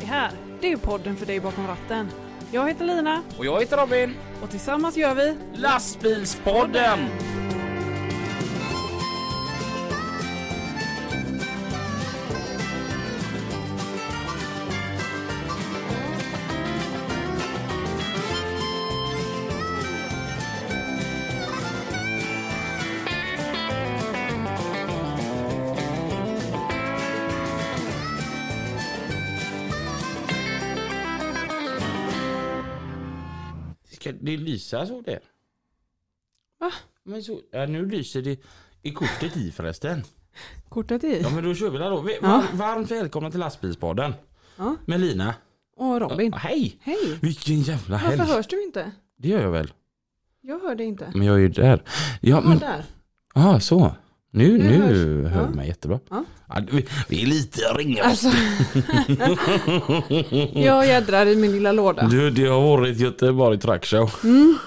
Det här, det är podden för dig bakom ratten. Jag heter Lina. Och jag heter Robin. Och tillsammans gör vi Lastbilspodden! Det lyser så det. Va? Men så, ja, nu lyser det i kortet i förresten. Kortet i? Ja, men då kör vi där då. Varmt välkomna till Lastbilspodden. Ja. Med Lina. Och Robin. Ja, hej! Hej! Vilken jävla helg. Varför hörs du inte? Det gör jag väl. Jag hör det inte. Men jag är ju där. Ja, men... där. Ja, ah, så. Nu hör mig jättebra. Ja. Ja, vi är lite ringar. Alltså. Jag jädrar i min lilla låda. Du, det har varit Göteborg trackshow. Mm.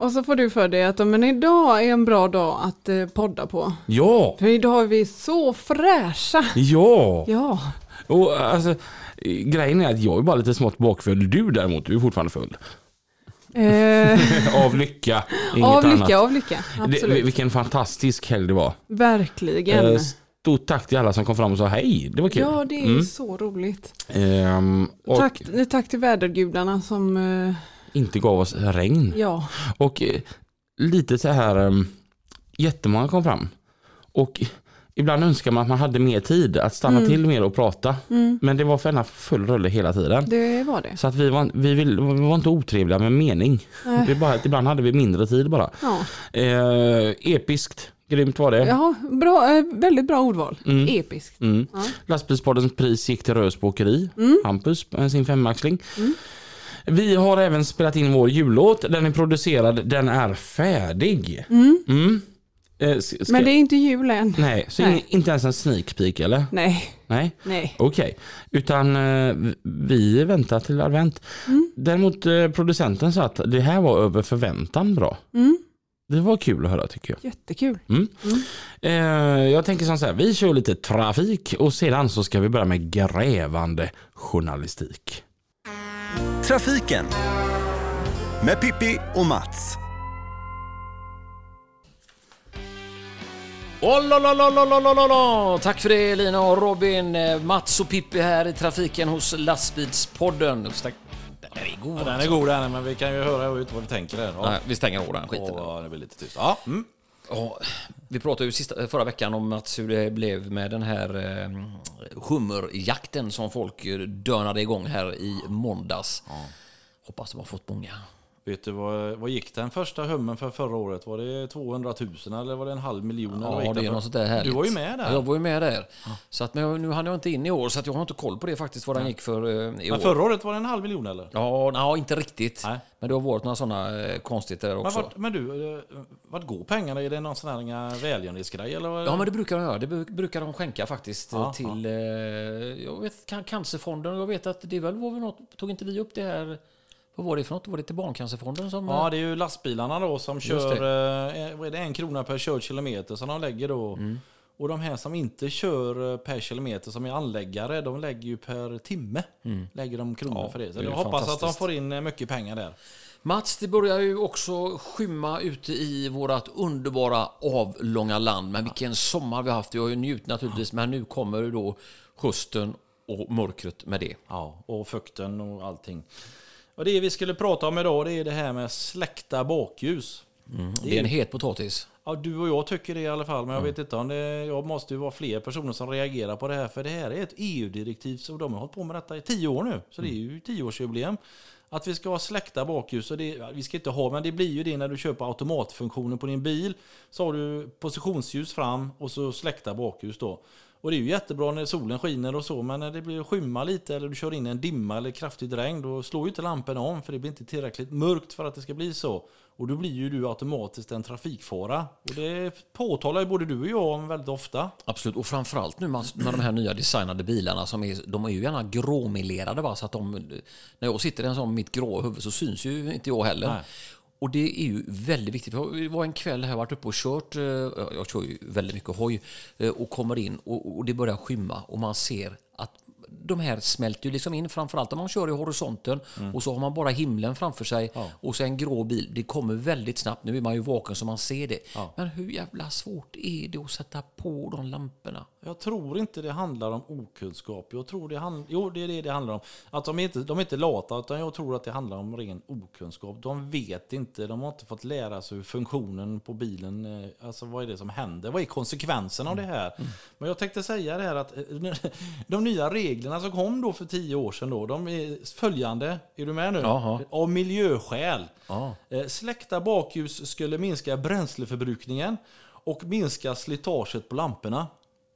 Och så får du för dig att men idag är en bra dag att podda på. Ja. För idag är vi så fräscha. Ja. Ja. Och alltså, grejen är att jag är bara lite smått bakfull. Du däremot, du är fortfarande full. Av lycka, inget av lycka, annat. Av lycka, absolut. Vilken fantastisk helg det var. Verkligen. Stort tack till alla som kom fram och sa hej, det var kul. Ja, det är så roligt. Och tack till vädergudarna som inte gav oss regn. Ja. Och lite så här jättemånga kom fram. Och ibland önskar man att man hade mer tid att stanna till mer och prata. Mm. Men det var för en full rulle hela tiden. Det var det. Så att vi var inte otrevliga med mening. Det bara att ibland hade vi mindre tid bara. Ja. Episkt. Grymt var det. Ja, bra, väldigt bra ordval. Mm. Episkt. Mm. Ja. Lastbilspoddens pris gick till Rösbåkeri. Mm. Hampus, sin femmaxling. Mm. Vi har även spelat in vår jullåt. Den är producerad. Den är färdig. Mm. Mm. Men det är inte jul än. Nej, så nej. Inte ens en sneak peek eller? Nej. Okej. Utan vi väntar till advent. Mm. Däremot producenten sa att det här var över förväntan bra. Mm. Det var kul att höra tycker jag. Jättekul. Mm. Mm. Jag tänker som så här, vi kör lite trafik och sedan så ska vi börja med grävande journalistik. Trafiken med Pippi och Mats. Tack för det Lina och Robin. Mats och Pippi här i trafiken hos Lastbilspodden. Den är god, men vi kan ju höra ut vad vi tänker här. Ja. Nej, vi stänger åren skiten. Ja, det blir lite tyst. Ja. Mm. Ja, vi pratade ju förra veckan om att hur det blev med den här hummerjakten som folk dönade igång här i måndags. Ja. Hoppas det har fått många. Vet du vad gick den första hummen för förra året? Var det 200 000 eller var det 500 000? Ja, det är något sådär härligt. Du var ju med där. Jag var ju med där. Ja. Så att, men nu hann jag inte in i år så att jag har inte koll på det faktiskt vad den gick för i år. Men förra året var det 500 000 eller? Ja, nej, inte riktigt. Nej. Men det har varit några sådana konstigheter också. Men vart går pengarna? Är det någon sån här välgörenhetsgrej? Ja, men det brukar de göra. Det brukar de skänka faktiskt till jag vet, cancerfonden. Jag vet att det väl var något, tog inte vi upp det här... Vad var det för något? Var det till Barncancerfonden som... Ja, det är ju lastbilarna då som kör... Vad är det? 1 krona per körkilometer som de lägger då. Mm. Och de här som inte kör per kilometer som är anläggare, de lägger ju per timme. Mm. Lägger de kronor för det. Så jag hoppas att de får in mycket pengar där. Mats, det börjar ju också skymma ute i vårat underbara avlånga land. Men vilken sommar vi har haft. Vi har ju njutit naturligtvis. Men nu kommer ju då hösten och mörkret med det. Ja, och fukten och allting. Och det vi skulle prata om idag det är det här med släckta bakljus. Mm, det är en het potatis. Ja, du och jag tycker det i alla fall. Men jag vet inte om det... Jag måste ju vara fler personer som reagerar på det här. För det här är ett EU-direktiv och de har hållit på med detta i 10 år nu. Så det är ju 10-årsjubileum. Att vi ska ha släckta bakljus. Och det, vi ska inte ha, men det blir ju det när du köper automatfunktionen på din bil. Så har du positionsljus fram och så släckta bakljus då. Och det är ju jättebra när solen skiner och så, men när det blir skymma lite eller du kör in en dimma eller kraftigt regn, då slår ju inte lampen om för det blir inte tillräckligt mörkt för att det ska bli så. Och då blir ju du automatiskt en trafikfara. Och det påtalar ju både du och jag om väldigt ofta. Absolut, och framförallt nu med de här nya designade bilarna som är, de är ju gärna gråmelerade va? Så att när jag sitter i en sån mitt grå huvud så syns ju inte jag heller. Nej. Och det är ju väldigt viktigt. Det var en kväll här, jag har varit uppe och kört, jag kör ju väldigt mycket hoj, och kommer in och det börjar skymma och man ser att de här smälter ju liksom in, framförallt om man kör i horisonten och så har man bara himlen framför sig och så en grå bil, det kommer väldigt snabbt, nu är man ju vaken så man ser det men hur jävla svårt är det att sätta på de lamporna? Jag tror inte det handlar om okunskap, jag tror det handlar om att de är inte lata, utan jag tror att det handlar om ren okunskap. De vet inte, de har inte fått lära sig hur funktionen på bilen, alltså vad är det som händer, vad är konsekvenserna av det här? Men jag tänkte säga det här att de nya reglerna som kom då för 10 år sedan då, de är följande, är du med nu? Aha. Av miljöskäl. Aha. Släckta bakljus skulle minska bränsleförbrukningen och minska slitaget på lamporna.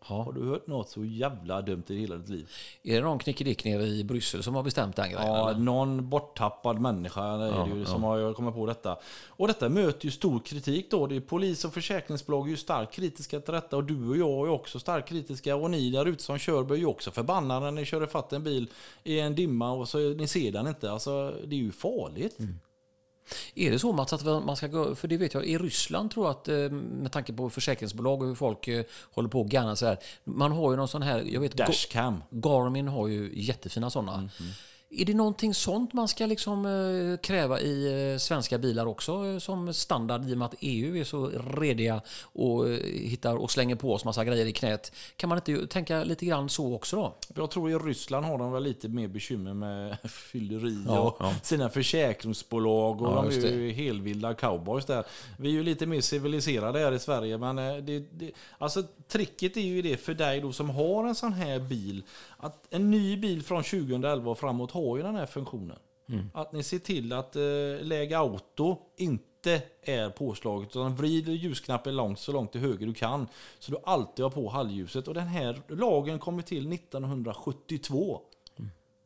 Ha. Har du hört något så jävla dumt i hela ditt liv? Är det någon knickedick nere i Bryssel som har bestämt den grejen? Ja, eller? Någon borttappad människa som har kommit på detta. Och detta möter ju stor kritik då. Det är polis och försäkringsbolag är ju starkt kritiska till detta. Och du och jag är också starkt kritiska. Och ni där ute som kör blir ju också förbannade när ni kör ifatt en bil i en dimma och så ni ser den inte. Alltså, det är ju farligt. Mm. Är det så, Mats, att man ska gå, för det vet jag, i Ryssland tror jag att, med tanke på försäkringsbolag och hur folk håller på och gärna så här, man har ju någon sån här, jag vet, dashcam. Garmin har ju jättefina sådana. Är det någonting sånt man ska liksom kräva i svenska bilar också som standard, i och med att EU är så rediga och hittar och slänger på oss massa grejer i knät? Kan man inte tänka lite grann så också då? Jag tror i Ryssland har de väl lite mer bekymmer med fylleri och sina försäkringsbolag och de är ju helvilda cowboys där. Vi är ju lite mer civiliserade här i Sverige, men alltså tricket är ju det för dig då som har en sån här bil, att en ny bil från 2011 och framåt har ju den här funktionen. Att ni ser till att läge auto inte är påslaget, utan vrider ljusknappen så långt till höger du kan, så du alltid har på halvljuset. Och den här lagen kommer till 1972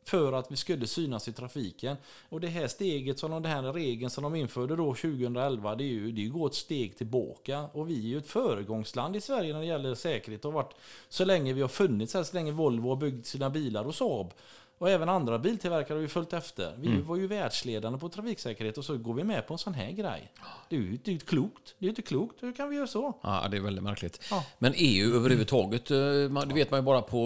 för att vi skulle synas i trafiken. Och det här steget, som den här regeln som de införde då 2011, det går ett steg tillbaka. Och vi är ju ett föregångsland i Sverige när det gäller säkerhet, och varit så länge vi har funnits här, så länge Volvo har byggt sina bilar och Saab. Och även andra biltillverkare har vi följt efter. Vi var ju världsledande på trafiksäkerhet, och så går vi med på en sån här grej. Det är ju inte klokt. Hur kan vi göra så? Ja, det är väldigt märkligt. Ja. Men EU överhuvudtaget, det vet man ju bara på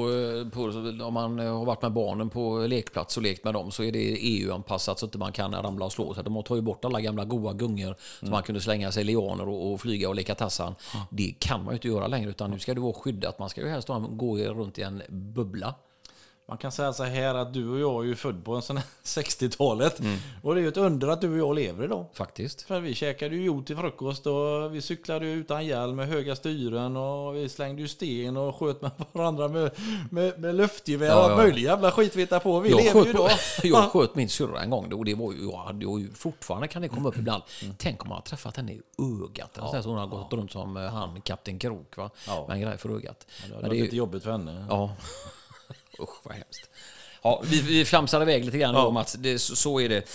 om man har varit med barnen på lekplats och lekt med dem, så är det EU-anpassat så att man kan ramla och slå sig. De tar ju bort alla gamla goa gungor som man kunde slänga sig lianer och flyga och leka tassan. Ja. Det kan man ju inte göra längre, utan nu ska det vara skyddat. Man ska ju helst gå runt i en bubbla. Man kan säga så här att du och jag är ju född på en sån här 60-talet. Och det är ju ett under att du och jag lever idag. Faktiskt. För vi käkade ju jord till frukost och vi cyklade ju utan hjälm med höga styren och vi slängde ju sten och sköt med varandra med luftgevär och möjliga jävla skitvita på. Vi lever ju idag. Jag sköt min syrra en gång och det var ju, fortfarande kan det komma upp ibland. Tänk om man har träffat henne i ögat. Så hon har gått runt som han, Kapten Krok, va? Ja. Men grej för ögat. Ja, det var lite jobbigt för henne. Ja. Usch, vad hemskt. Ja, vi flamsar iväg lite grann då, Mats. Så är det.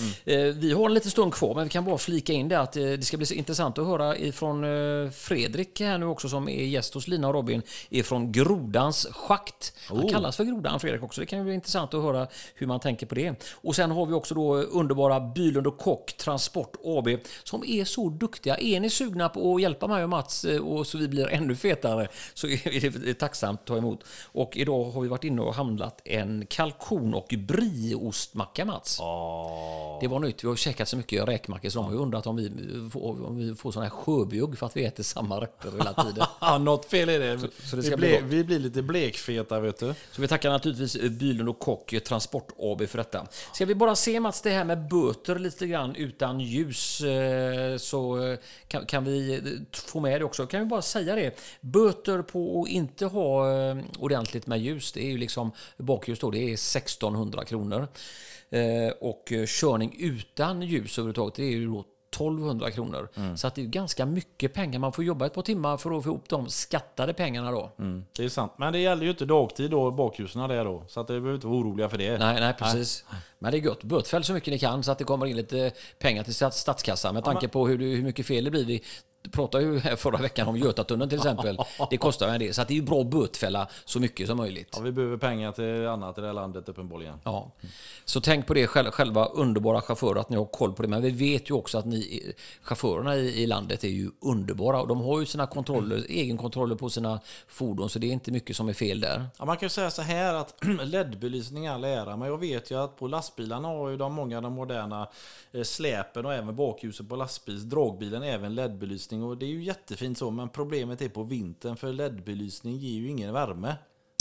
Vi har en liten stund kvar, men vi kan bara flika in det att det ska bli så intressant att höra ifrån Fredrik här nu också, som är gäst hos Lina och Robin, ifrån Grodans schakt. Han kallas för Grodan, Fredrik också. Det kan bli intressant att höra hur man tänker på det. Och sen har vi också då underbara Bylund och Kock Transport AB, som är så duktiga. Är ni sugna på att hjälpa mig och Mats och så vi blir ännu fetare, så är det tacksamt att ta emot. Och idag har vi varit inne och handlat en kalkon och brieostmacka, Mats. Det var nytt. Vi har käkat så mycket räkmackor så de har ju undrat om vi får sån här sjöbjugg för att vi äter samma rätter hela tiden. Något fel är det. Så det ska vi blir lite blekfeta, vet du. Så vi tackar naturligtvis Bylund och Kock Transport AB för detta. Ska vi bara se, Mats, det här med böter lite grann utan ljus, så kan vi få med det också. Kan vi bara säga det. Böter på att inte ha ordentligt med ljus, det är ju liksom bakljus då, det är 1600 kronor. Och körning utan ljus överhuvudtaget, det är ju då 1200 kronor. Så att det är ganska mycket pengar. Man får jobba ett par timmar för att få ihop de skattade pengarna då. Det är sant. Men det gäller ju inte dagtid då, bakljusen där då. Så att det behöver inte vara oroliga för det. Nej, precis. Nej. Men det är gött. Bötfäll så mycket ni kan så att det kommer in lite pengar till statskassan med tanke på hur mycket fel det blir. pratade ju här förra veckan om Götatunneln till exempel. Det kostar en del. Så att det är ju bra att bötfälla så mycket som möjligt. Ja, vi behöver pengar till annat i det här landet uppenbarligen. Ja. Så tänk på det själva underbara chaufförer, att ni har koll på det. Men vi vet ju också att ni, chaufförerna i landet är ju underbara. Och de har ju sina kontroller, egenkontroller på sina fordon. Så det är inte mycket som är fel där. Ja, man kan ju säga så här att LED-belysning är all ära. Men jag vet ju att på lastbilarna har ju de många de moderna släpen och även bakljuset på lastbils, dragbilen även LED-belysning. Och det är ju jättefint så, men problemet är på vintern, för LED-belysning ger ju ingen värme.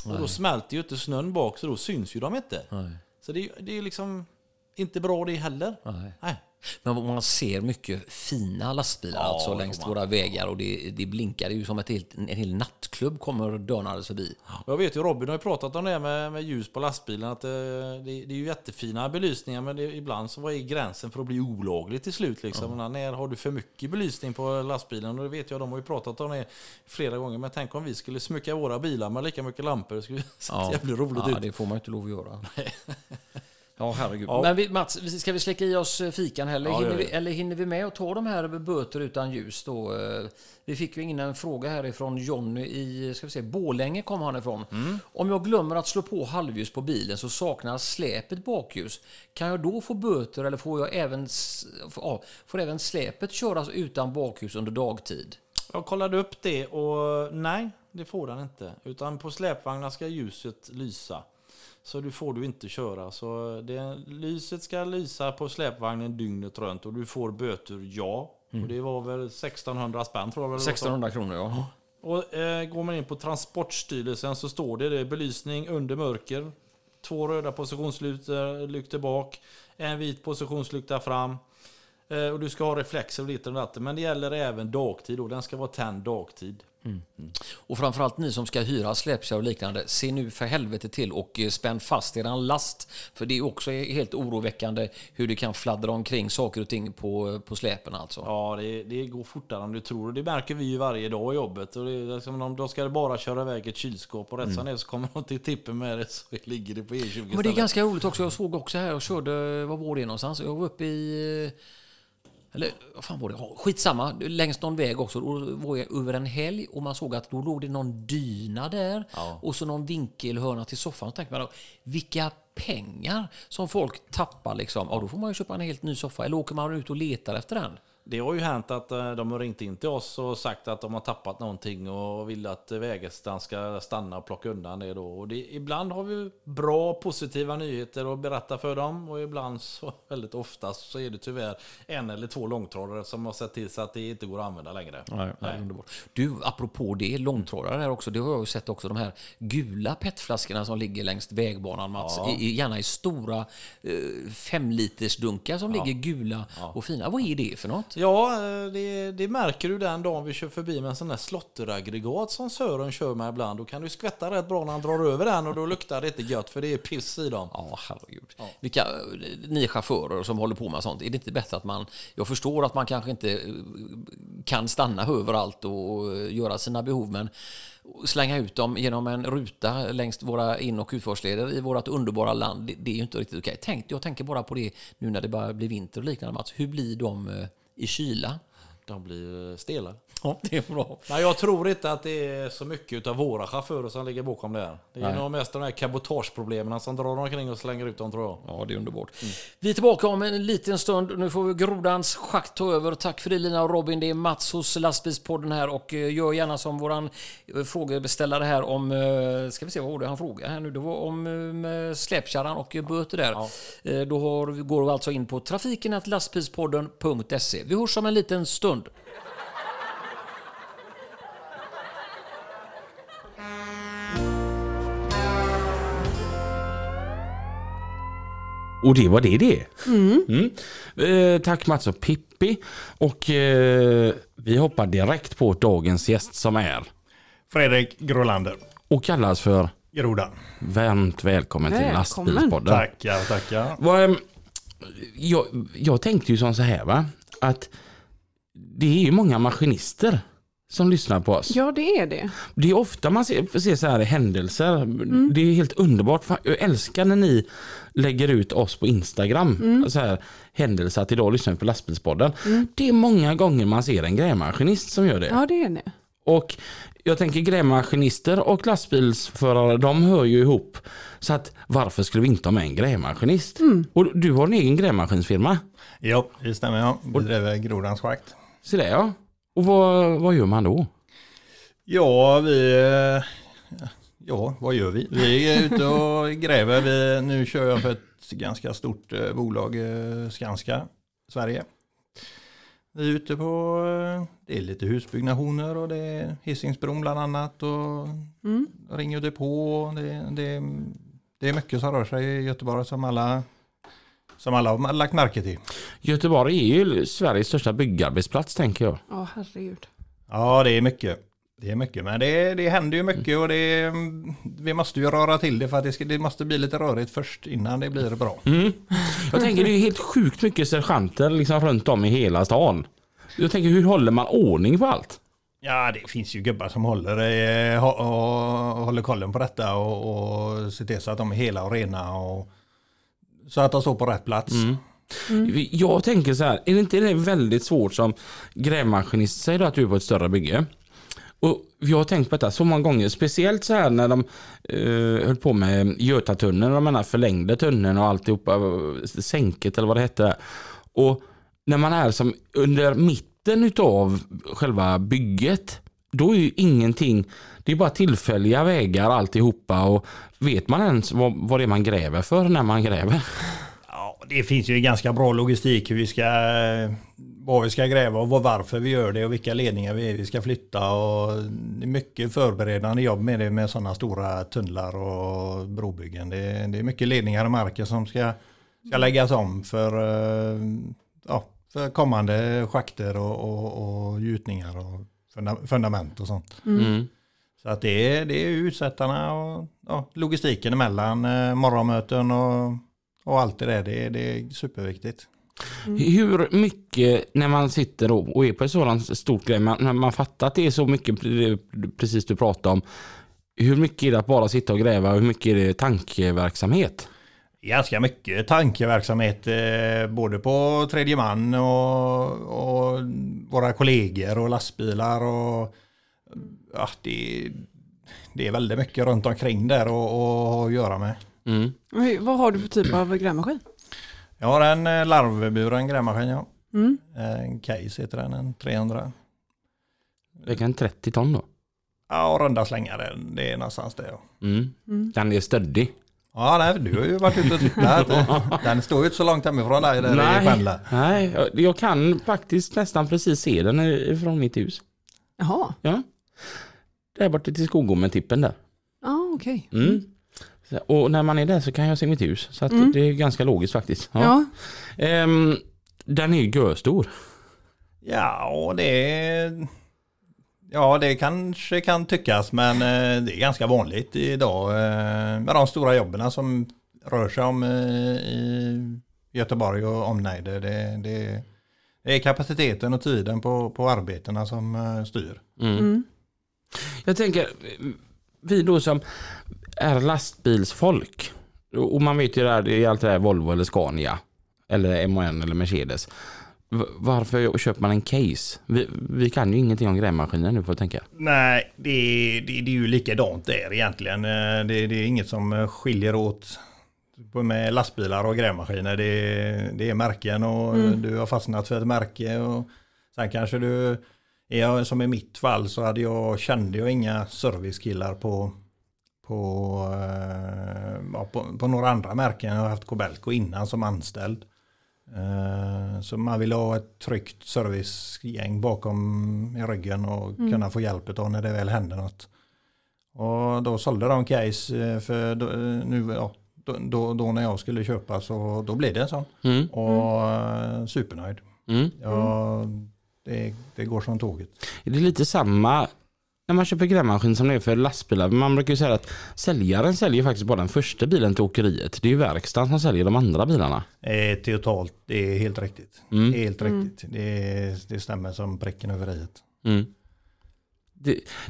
Nej. Och då smälter ju inte snön bak, så då syns ju de inte. Nej. Så det är liksom inte bra det heller. Nej. Nej. Men man ser mycket fina lastbilar, ja, alltså längs våra vägar, och det blinkar, det är ju som en hel nattklubb kommer dönades förbi. Jag vet ju, Robin har ju pratat om det med ljus på lastbilen, att det är ju jättefina belysningar, men ibland så var gränsen för att bli olagligt till slut liksom. Mm. När har du för mycket belysning på lastbilen? Och det vet jag, de har ju pratat om det flera gånger, men tänk om vi skulle smycka våra bilar med lika mycket lampor, det skulle se jävligt roligt ut. Ja, det får man ju inte lov att göra. Nej. Ja, herregud. Ja. Men Mats, ska vi släcka i oss fikan heller? Ja, hinner vi med att ta de här böter utan ljus då? Vi fick ju in en fråga härifrån Johnny i, ska vi se, Borlänge kom han ifrån. Mm. Om jag glömmer att slå på halvljus på bilen så saknas släpet bakljus. Kan jag då få böter, eller får även släpet köras utan bakljus under dagtid? Jag kollade upp det och nej, det får han inte. Utan på släpvagnar ska ljuset lysa. Så du får du inte köra. Så lyset ska lysa på släpvagnen dygnet runt. Och du får böter, ja. Mm. Och det var väl 1600 spänn, tror jag. Väl 1600 kronor, ja. Och går man in på Transportstyrelsen så står det belysning under mörker. 2 röda positionslyktor bak. En vit positionslykta fram. Och du ska ha reflexer och lite och natten. Men det gäller även dagtid, och den ska vara tänd dagtid. Mm. Och framförallt ni som ska hyra släpkärr och liknande, se nu för helvete till och spänn fast er last, för det är också helt oroväckande hur du kan fladdra omkring saker och ting på släpen alltså. Ja, det går fortare än du tror, och det märker vi ju varje dag i jobbet, och det är liksom, då ska det bara köra iväg ett kylskåp och rätt så ner så kommer de till tippen med det, så ligger det på E20 stället. Men det är ganska roligt också, jag såg också här och körde, vad var det någonstans? Jag var uppe i... Eller vad fan var det? Skitsamma, längs någon väg också. Och var jag över en helg och man såg att då låg det någon dyna där, ja. Och så någon vinkelhörna till soffan. Och tänkte man då, vilka pengar som folk tappar liksom. Ja, då får man ju köpa en helt ny soffa. Eller åker man ut och letar efter den? Det har ju hänt att de har ringt in till oss och sagt att de har tappat någonting och vill att vägestan ska stanna och plocka undan det då. Och ibland har vi bra, positiva nyheter att berätta för dem, och ibland, så väldigt ofta, så är det tyvärr 1 eller 2 långtrådare som har sett till så att det inte går att använda längre. Nej. Underbart. Du, apropå det, långtrådare här också, det har jag ju sett också, de här gula petflaskorna som ligger längs vägbanan, Mats, ja. Gärna i stora 5-liters dunkar som ligger gula och fina. Vad är det för något? Ja, det märker du den dagen vi kör förbi med en sån där slotteraggregat som Sören kör med ibland. Då kan du skvätta rätt bra när han drar över den, och då luktar det inte gött, för det är piss i dem. Ja, herregud. Ja. Vilka ni chaufförer som håller på med sånt, är det inte bättre att man... Jag förstår att man kanske inte kan stanna överallt och göra sina behov, men slänga ut dem genom en ruta längs våra in- och utfartsleder i vårt underbara land, det är ju inte riktigt okej. Jag tänker bara på det nu när det bara blir vinter och liknande, Mats. Hur blir de... i kyla. De blir stela. Ja, det är bra. Nej, jag tror inte att det är så mycket av våra chaufförer som ligger bakom det här. Det är nog mest de här kabotageproblemen som drar omkring och slänger ut dem, tror jag. Ja, det är underbart. Mm. Vi är tillbaka om en liten stund. Nu får vi Grodans schakt ta över. Tack för det, Lina och Robin. Det är Mats hos Lastbilspodden här, och gör gärna som våran frågebeställare här om, ska vi se, vad var det han frågade här nu? Det var om släpkärran och böter där. Ja. Då går vi alltså in på trafiken@lastbilspodden.se. Vi hörs om en liten stund. Och det var det. Mm. Tack Mats och Pippi. Och vi hoppar direkt på dagens gäst som är Fredrik Grolander. Och kallas för Grodan. Varmt välkommen till Lastbilspodden. Tackar. Jag tänkte ju så här, va? Att det är ju många maskinister som lyssnar på oss. Ja, det är det. Det är ofta man ser så här händelser. Mm. Det är helt underbart. Jag älskar när ni lägger ut oss på Instagram. Mm. Så här, händelser att idag lyssnar vi på Lastbilspodden. Mm. Det är många gånger man ser en grävmaskinist som gör det. Ja, det är det. Och jag tänker grävmaskinister och lastbilsförare, de hör ju ihop. Så att varför skulle vi inte ha med en grävmaskinist? Mm. Och du har en egen grävmaskinsfirma. Jo, det stämmer jag. Vi driver Grodans schakt. Så det ja. Och vad gör man då? Vad gör vi? Vi är ute och gräver. Nu kör jag för ett ganska stort bolag, Skanska Sverige. Vi är ute på, det är lite husbyggnationer och det är Hisingsbron bland annat och Ringen och depå. Det är mycket som rör sig i Göteborg som alla har lagt märke till. Göteborg är ju Sveriges största byggarbetsplats, tänker jag. Ja, herregud. Ja, det är mycket. Men det händer ju mycket och vi måste ju röra till det för att det måste bli lite rörigt först innan det blir bra. Mm. Jag tänker det är helt sjukt mycket sergeanter liksom runt om i hela stan. Jag tänker, hur håller man ordning på allt? Ja, det finns ju gubbar som håller kollen på detta och ser till så att de är hela och rena och så att de står på rätt plats. Mm. Mm. Jag tänker så här, är det inte det väldigt svårt som grävmaskinist, säger du att du är på ett större bygge? Och jag har tänkt på detta så många gånger, speciellt så här när de höll på med Götatunneln, de här förlängde tunneln och alltihopa, sänket eller vad det hette. Och när man är som under mitten utav själva bygget, då är ju ingenting, det är bara tillfälliga vägar alltihopa, och vet man ens vad det är man gräver för när man gräver? Ja, det finns ju ganska bra logistik hur vi ska, vad vi ska gräva och varför vi gör det och vilka ledningar vi ska flytta, och det är mycket förberedande jobb med det, med sådana stora tunnlar och brobyggen. Det är mycket ledningar och marker som ska läggas om för kommande schakter och gjutningar och fundament och sånt. Mm. Så att det är utsättarna och logistiken mellan morgonmöten och allt det där, det är superviktigt. Mm. Hur mycket när man sitter och är på ett sådant stort grej, när man fattar att det är så mycket, precis du pratar om, hur mycket är det att bara sitta och gräva och hur mycket är det tankeverksamhet? Ganska mycket tankeverksamhet, både på tredje man och våra kollegor och lastbilar och ja, det är väldigt mycket runt omkring där och göra med. Mm. Vad har du för typ av grävmaskin? Jag har en larvburen grävmaskin, ja. Mm. En Case heter den, en 300. Det kan 30 ton då? Ja, runda slängare, det är någonstans det. Ja. Mm. Mm. Den är stöddig. Ja, du har ju varit ute och tittat. Den står ju inte så långt hemifrån där. Nej, jag kan faktiskt nästan precis se den från mitt hus. Jaha. Ja. Det är borta till skogom med tippen där. Ja, okej. Okay. Mm. Och när man är där så kan jag se mitt hus. Så att det är ganska logiskt faktiskt. Ja. Ja. Den är ju görstor. Ja, och det kanske kan tyckas. Men det är ganska vanligt idag. Med de stora jobben som rör sig om i Göteborg och omnejder. Det är kapaciteten och tiden på arbetena som styr. Mm. Mm. Jag tänker, vi då som är lastbilsfolk, och man vet ju det är alltid det här Volvo eller Scania eller MAN eller Mercedes, varför köper man en Case? Vi kan ju ingenting om grävmaskiner nu, får jag tänka. Nej, det är ju likadant där egentligen. Det är inget som skiljer åt med lastbilar och grävmaskiner. Det är märken och du har fastnat för ett märke, och sen kanske du, som i mitt fall så kände jag inga servicekillar på några andra märken. Jag har haft Kobelco innan som anställd. Så man vill ha ett tryggt servicegäng bakom i ryggen och kunna få hjälp av när det väl händer något. Och då sålde de Case för då när jag skulle köpa, så då blev det en sån. Mm. Och supernöjd. Mm. Ja, det går som tåget. Är det lite samma när man köper grävmaskin som det är för lastbilar? Man brukar ju säga att säljaren säljer faktiskt bara den första bilen till åkeriet. Det är ju verkstaden som säljer de andra bilarna. Totalt, det är helt riktigt. Mm. Helt riktigt. Det stämmer som pricken över i. Mm.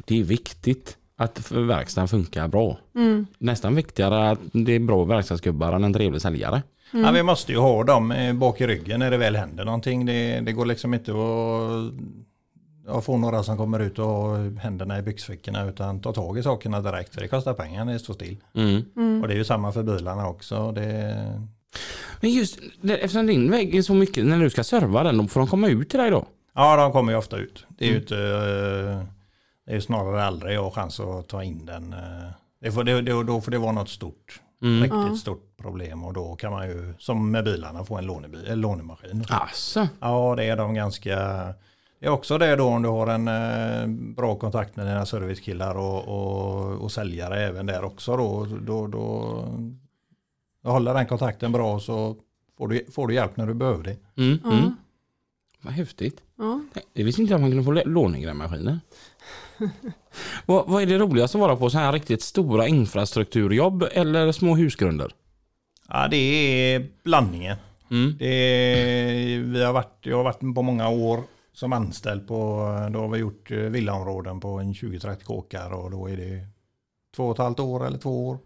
det är viktigt att verkstaden funkar bra. Mm. Nästan viktigare att det är bra verkstadsgubbar än en trevlig säljare. Mm. Ja, vi måste ju ha dem bak i ryggen när det väl händer någonting. Det går liksom inte att få några som kommer ut och har händerna i byxfickorna, utan ta tag i sakerna direkt, för det kostar pengar när det står still. Mm. Mm. Och det är ju samma för bilarna också. Men just eftersom din väg är så mycket, när du ska serva den, får de komma ut till dig då? Ja, de kommer ju ofta ut. Det är ju snarare aldrig jag har chans att ta in den. Då får det vara något stort. Mm. Riktigt stort problem, och då kan man ju som med bilarna få en lånemaskin. Asså. Ja, det är de ganska... Det är också det då om du har en bra kontakt med dina servicekillar och säljare även där också då håller den kontakten bra, så får du hjälp när du behöver det. Mm. Mm. Mm. Vad häftigt. Mm. Jag visste inte att man kunde få lånegrävmaskiner. Vad är det roligaste att vara på, så här riktigt stora infrastrukturjobb eller små husgrunder? Ja, det är blandningen. Mm. Jag har varit på många år som anställd då har vi gjort villaområden på en 20-30 kåkar, och då är det 2,5 år eller 2 år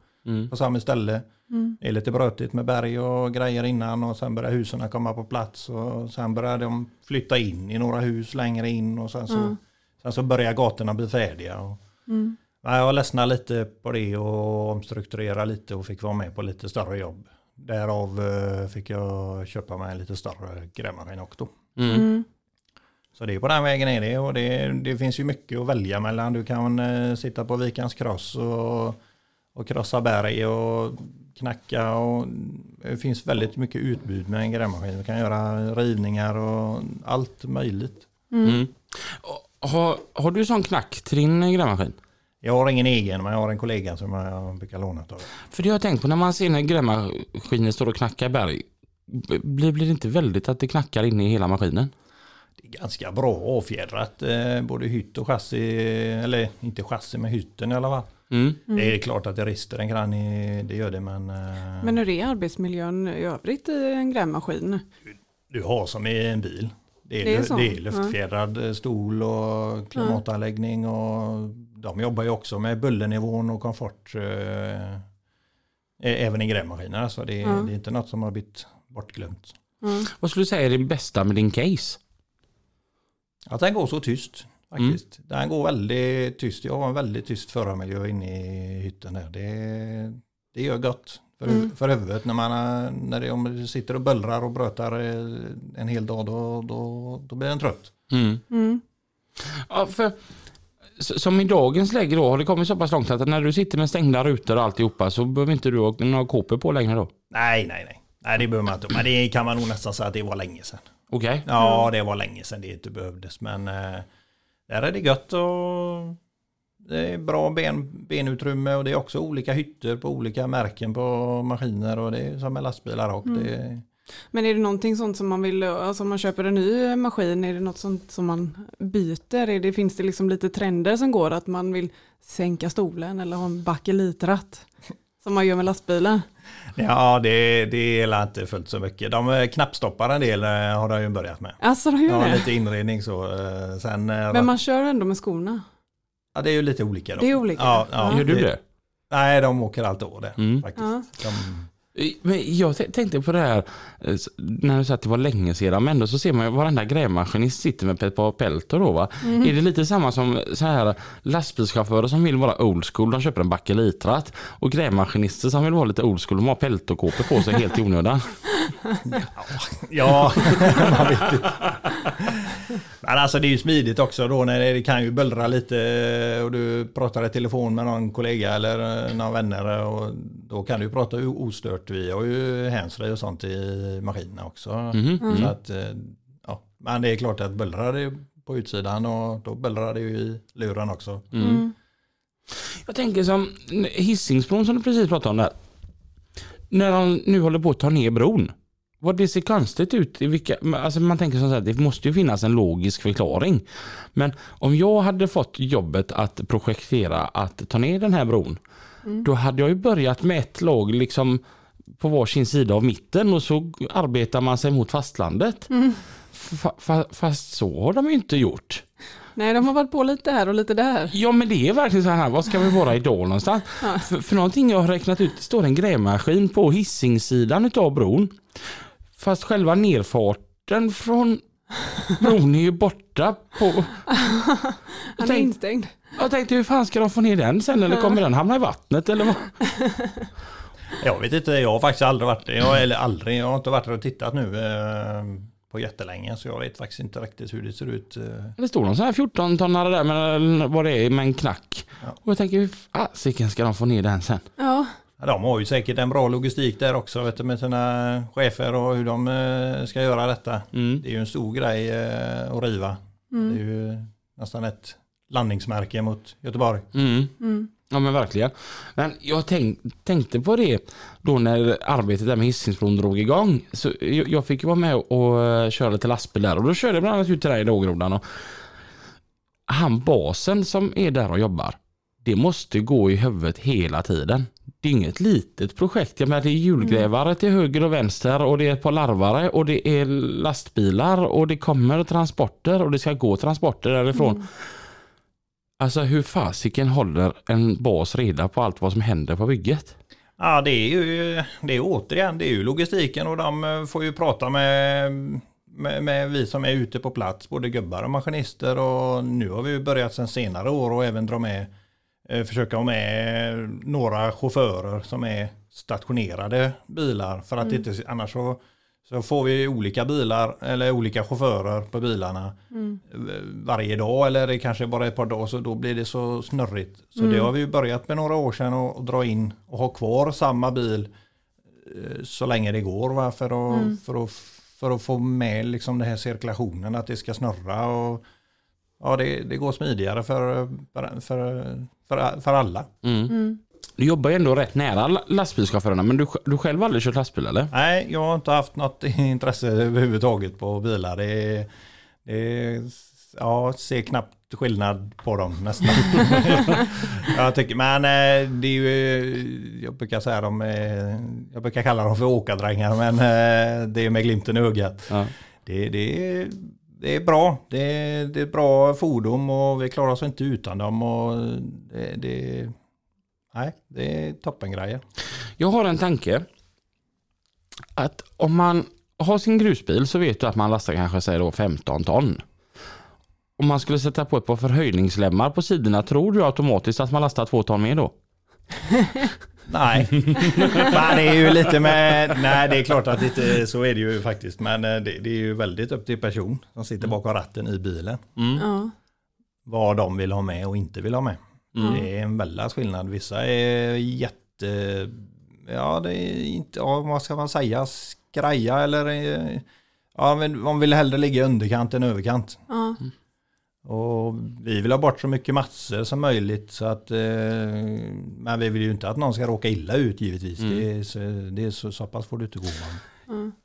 på samma ställe. Mm. Det är lite brötigt med berg och grejer innan, och sen börjar husen komma på plats, och sen börjar de flytta in i några hus längre in, och sen så börjar gatorna bli färdiga. Jag ledsnade lite på det och omstrukturera lite och fick vara med på lite större jobb. Därav fick jag köpa mig en lite större grävmaskin också. Mm. Så det är på den vägen är det, och det finns ju mycket att välja mellan. Du kan sitta på Vikans kross och krossa berg och knacka, och det finns väldigt mycket utbud med en grävmaskin. Du kan göra rivningar och allt möjligt. Mm. Mm. Har du sån knack till din grävmaskin? Jag har ingen egen, men jag har en kollega som jag brukar låna av. För det har jag tänkt på, när man ser när grävmaskinen står och knackar berg, blir det inte väldigt att det knackar inne i hela maskinen? Det är ganska bra avfjädrat, både hytt och chassi, eller inte chassi men hytten i alla fall. Mm. Mm. Det är klart att det rister en grann, det gör det, men... Men hur är arbetsmiljön i övrigt i en grävmaskin? Du har som i en bil. Det är luftfjädrad stol och klimatanläggning, och de jobbar ju också med bullernivån och komfort även i grävmaskiner, så det är inte något som har blivit bortglömt. Mm. Vad skulle du säga är det bästa med din Case? Att den går så tyst faktiskt. Mm. Den går väldigt tyst. Jag har en väldigt tyst förarmiljö inne i hytten där. Det gör gott för huvudet när det sitter och bullrar och brötar en hel dag, då blir den trött. Mm. Mm. Ja, för som i dagens läge då har det kommit så pass långt att när du sitter med stängda rutor och alltihopa, så behöver inte du ha några kåpor på längre då? Nej, det behöver man inte. Men det kan man nog nästan säga att det var länge sedan. Okej. Okay. Ja, det var länge sedan det inte behövdes, men där är det gött, och det är bra benutrymme, och det är också olika hytter på olika märken på maskiner, och det är som med lastbilar och det. Men är det någonting sånt som man vill, alltså om man köper en ny maskin, är det något sånt som man byter? Finns det liksom lite trender som går att man vill sänka stolen eller ha en bakelitratt? Som man gör med lastbilar. Ja, det är inte fullt så mycket. De knappstoppar en del har de ju börjat med. Alltså, de gör det? Ja, lite inredning så. Sen, men man kör ändå med skorna? Ja, det är ju lite olika då. Det är olika? Ja. Gör du det? Nej, de åker allt år det faktiskt. Ja. Men jag tänkte på det här när du sa att det var länge sedan, men ändå så ser man ju varenda grävmaskinist sitter med ett par peltor då, va? Mm. Är det lite samma som så här lastbilschaufförer som vill vara old school, de köper en bakelitratt, och grävmaskinister som vill vara lite old school, de har peltorkåpor på sig helt i onödan? Ja, man vet inte. Men alltså det är ju smidigt också då, när det kan ju bullra lite och du pratar i telefon med någon kollega eller någon vänner, och då kan du prata ostört. Vi har ju handsfree och sånt i maskinerna också. Så att, ja. Men det är klart att bullrar det på utsidan, och då bullrar det ju i luren också. Mm. Jag tänker som Hisingsbron som du precis pratade om där. När de nu håller på att ta ner bron. Vad det ser konstigt ut. Alltså man tänker så här, det måste ju finnas en logisk förklaring. Men om jag hade fått jobbet att projektera att ta ner den här bron, då hade jag ju börjat med ett lag liksom på varsin sida av mitten, och så arbetar man sig mot fastlandet. Fast så har de ju inte gjort. Nej, de har varit på lite här och lite där. Ja, men det är verkligen så här. Vad ska vi vara idag någonstans? Ja. För någonting jag har räknat ut, det står en grävmaskin på hissingsidan utav bron. Fast själva nerfarten från bron är ju borta på... Han är instängd. Jag tänkte, hur fan ska de få ner den sen? Eller kommer den hamna i vattnet? Eller vad? Jag vet inte, jag har faktiskt aldrig varit... Jag har inte varit där och tittat nu... på jättelänge, så jag vet faktiskt inte riktigt hur det ser ut. Det står någon sån här 14-tonnare där, men vad det är med en knack. Ja. Och jag tänker, hur ska de få ner den sen? Ja. De har ju säkert en bra logistik där också, vet du, med sina chefer och hur de ska göra detta. Mm. Det är ju en stor grej att riva. Mm. Det är ju nästan ett landningsmärke mot Göteborg. Mm. Mm. Ja, men verkligen. Men jag tänkte på det då när arbetet där med Hisingsbron drog igång. Så jag fick ju vara med och köra lite lastbil där. Och då körde jag bland annat ut till dig i Lågordan. Och han, basen som är där och jobbar, det måste gå i huvudet hela tiden. Det är inget litet projekt. Jag menar, det är hjulgrävare till höger och vänster. Och det är ett par larvare. Och det är lastbilar. Och det kommer transporter. Och det ska gå transporter därifrån. Mm. Alltså, hur fasiken håller en bas reda på allt vad som händer på bygget? Ja, det är återigen, det är ju logistiken, och de får ju prata med vi som är ute på plats, både gubbar och maskinister, och nu har vi ju börjat sen senare år och även försöka ha med några chaufförer som är stationerade bilar, för att inte, annars så får vi olika bilar eller olika chaufförer på bilarna varje dag, eller det kanske bara ett par dagar, så då blir det så snurrigt. Så det har vi börjat med några år sedan, och dra in och ha kvar samma bil så länge det går, va? För att få med liksom den här cirkulationen, att det ska snurra, och ja, det går smidigare för alla. Mm. Mm. Du jobbar ju ändå rätt nära lastbilschaufförerna, men du själv har aldrig kört lastbil, eller? Nej, jag har inte haft något intresse överhuvudtaget på bilar. Jag ser knappt skillnad på dem nästan. Jag tycker, men det är ju, jag brukar kalla dem för åkardrängar, men det är med glimten i ögat. Ja. Det är bra. Det är bra fordon, och vi klarar oss inte utan dem, och nej, det är toppengrejer. Jag har en tanke att om man har sin grusbil, så vet du att man lastar kanske, säger då, 15 ton. Om man skulle sätta på ett par förhöjningslämmar på sidorna, tror du automatiskt att man lastar 2 ton mer då? Nej. Det är ju lite med... Nej, det är klart att inte, så är det ju faktiskt. Men det är ju väldigt upp till person som sitter bakom ratten i bilen. Mm. Ja. Vad de vill ha med och inte vill ha med. Mm. Det är en väldigt skillnad. Vissa är det är inte, vad ska man säga, skraja, eller man vill hellre ligga underkant än överkant. Mm. Och vi vill ha bort så mycket matser som möjligt, så att men vi vill ju inte att någon ska råka illa ut, givetvis. Det är så pass får du inte gå.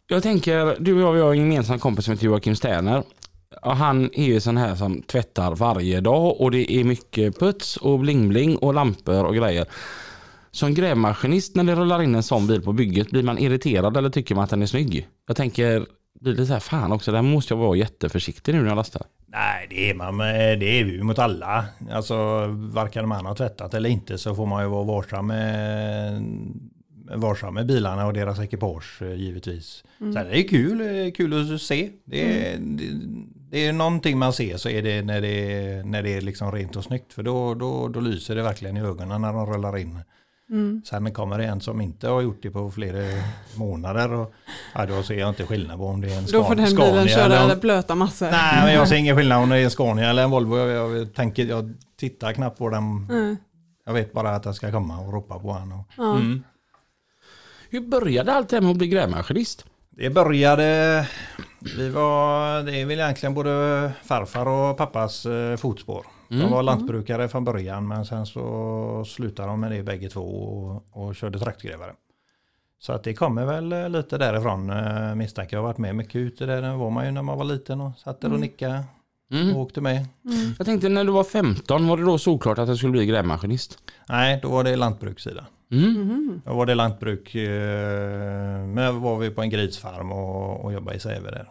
Jag tänker, du och jag har en gemensam kompis som heter Joakim Stjärner. Och han är ju sån här som tvättar varje dag, och det är mycket puts och bling-bling och lampor och grejer. Som grävmaskinist, när det rullar in en sån bil på bygget, blir man irriterad eller tycker man att den är snygg? Jag tänker, blir det så här, fan också, där måste jag vara jätteförsiktig nu när jag lastar. Nej, det är ju mot alla. Alltså, varken man har tvättat eller inte, så får man ju vara varsam med bilarna och deras ekipage, givetvis. Mm. Sen är det kul att se. Det är någonting man ser, så är det när det är liksom rent och snyggt, för då lyser det verkligen i ögonen när de rullar in. Mm. Sen kommer det en som inte har gjort det på flera månader, och då ser jag inte skillnad på om det är en Scania. Då får den bilen köra eller blöta massor. Nej, men jag ser ingen skillnad om det är en Scania eller en Volvo. Jag tittar knappt på den. Mm. Jag vet bara att den ska komma och ropa på den. Hur började allt det här med att bli grävmaskinist? Det började, det är väl egentligen både farfar och pappas fotspår. De var lantbrukare från början, men sen så slutade de med det bägge två och körde traktgrävare. Så att det kommer väl lite därifrån, misstänker jag. Har varit med mycket ute där, den var man ju när man var liten och satt där och nickade och åkte med. Mm. Jag tänkte, när du var 15, var det då såklart att du skulle bli grävmaskinist? Nej, då var det lantbrukssidan. Mm. Jag var det lantbruk, men var vi på en grisfarm och jobbade i Säve där.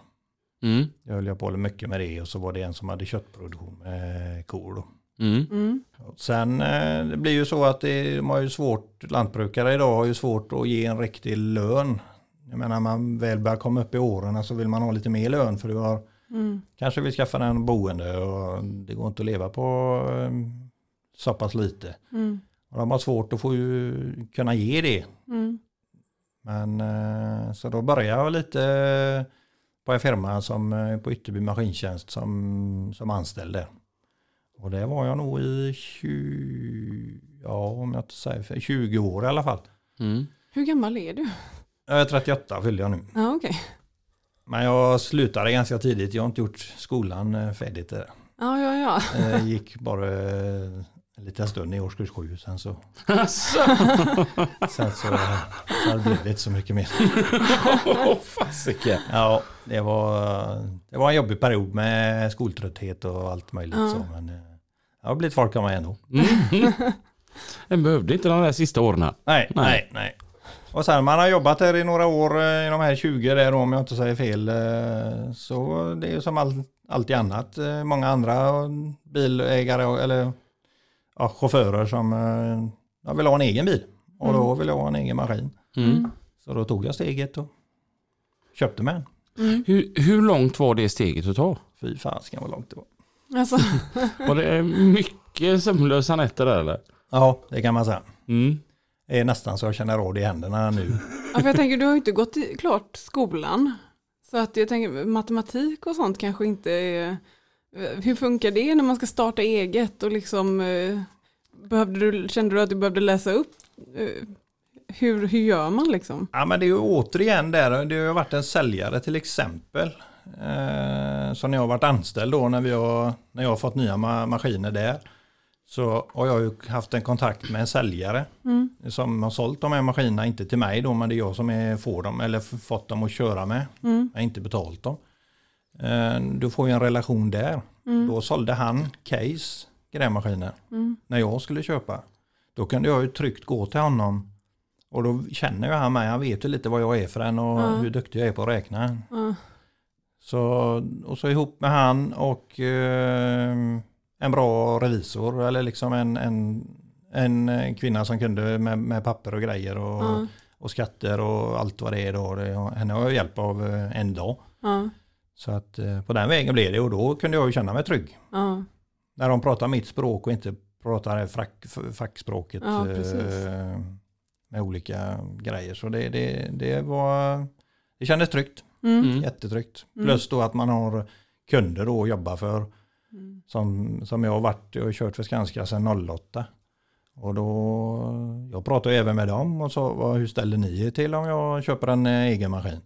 Mm. Jag höll på mycket med det och så var det en som hade köttproduktion med kor då. Mm. Mm. Sen det blir ju så att de har ju svårt, lantbrukare idag har ju svårt att ge en riktig lön. Jag menar, man väl börjar komma upp i åren så vill man ha lite mer lön för du har kanske vill skaffa en boende och det går inte att leva på så pass lite. Mm. Och de har svårt att få kunna ge det. Mm. Men så då började jag lite på en firma som på Ytterby maskintjänst som anställde. Och det var jag nog i 20 år i alla fall. Mm. Hur gammal är du? Jag är 38 fyllde jag nu. Ah, okay. Men jag slutade ganska tidigt. Jag har inte gjort skolan färdigt där. Ja. Jag gick bara en liten stund i årskurs 7 sen så. sen så blev det inte så mycket mer. Fasiken. Ja, det var en jobbig period med skoltrötthet och allt möjligt så. Men jag har blivit folk av mig ändå. Den behövde inte de där sista åren. Nej. Och sen man har jobbat här i några år i de här 20 där om jag inte säger fel. Så det är ju som allt annat. Många andra bilägare eller chaufförer som vill ha en egen bil. Och då vill jag ha en egen maskin. Mm. Så då tog jag steget och köpte mig en. Mm. Hur långt var det steget att ta? Fy fan ska jag vara långt det var. Alltså. Var det mycket sömnlösa nätter där eller? Ja, det kan man säga. Mm. Är nästan så jag känner råd i händerna nu. Ja, för jag tänker, du har ju inte gått klart skolan. Så att jag tänker, matematik och sånt kanske inte är... Hur funkar det när man ska starta eget? Och liksom, kände du att du behövde läsa upp? Hur gör man liksom? Ja, men det är ju återigen där. Det har ju varit en säljare till exempel. Så när jag har varit anställd då, när jag har fått nya maskiner där. Så har jag ju haft en kontakt med en säljare som har sålt de här maskinerna, inte till mig då, men det är jag som får dem eller fått dem att köra med. Jag har inte betalt dem. Du får ju en relation där. Då sålde han Case grävmaskiner när jag skulle köpa. Då kunde jag ju tryggt gå till honom och då känner ju han mig. Han vet ju lite vad jag är för en och hur duktig jag är på att räkna. Så ihop med han och... en bra revisor eller liksom en kvinna som kunde med papper och grejer och skatter och allt vad det är då. Henne har jag hjälp av en dag. Så att på den vägen blev det och då kunde jag ju känna mig trygg. När de pratar mitt språk och inte pratar fackspråket med olika grejer. Så det kändes tryggt. Jättetryggt. Plus då att man har kunder då att jobba för. Som jag har varit och kört för Skanska sedan 08. Och då, jag pratade även med dem och sa, hur ställer ni er till om jag köper en egen maskin?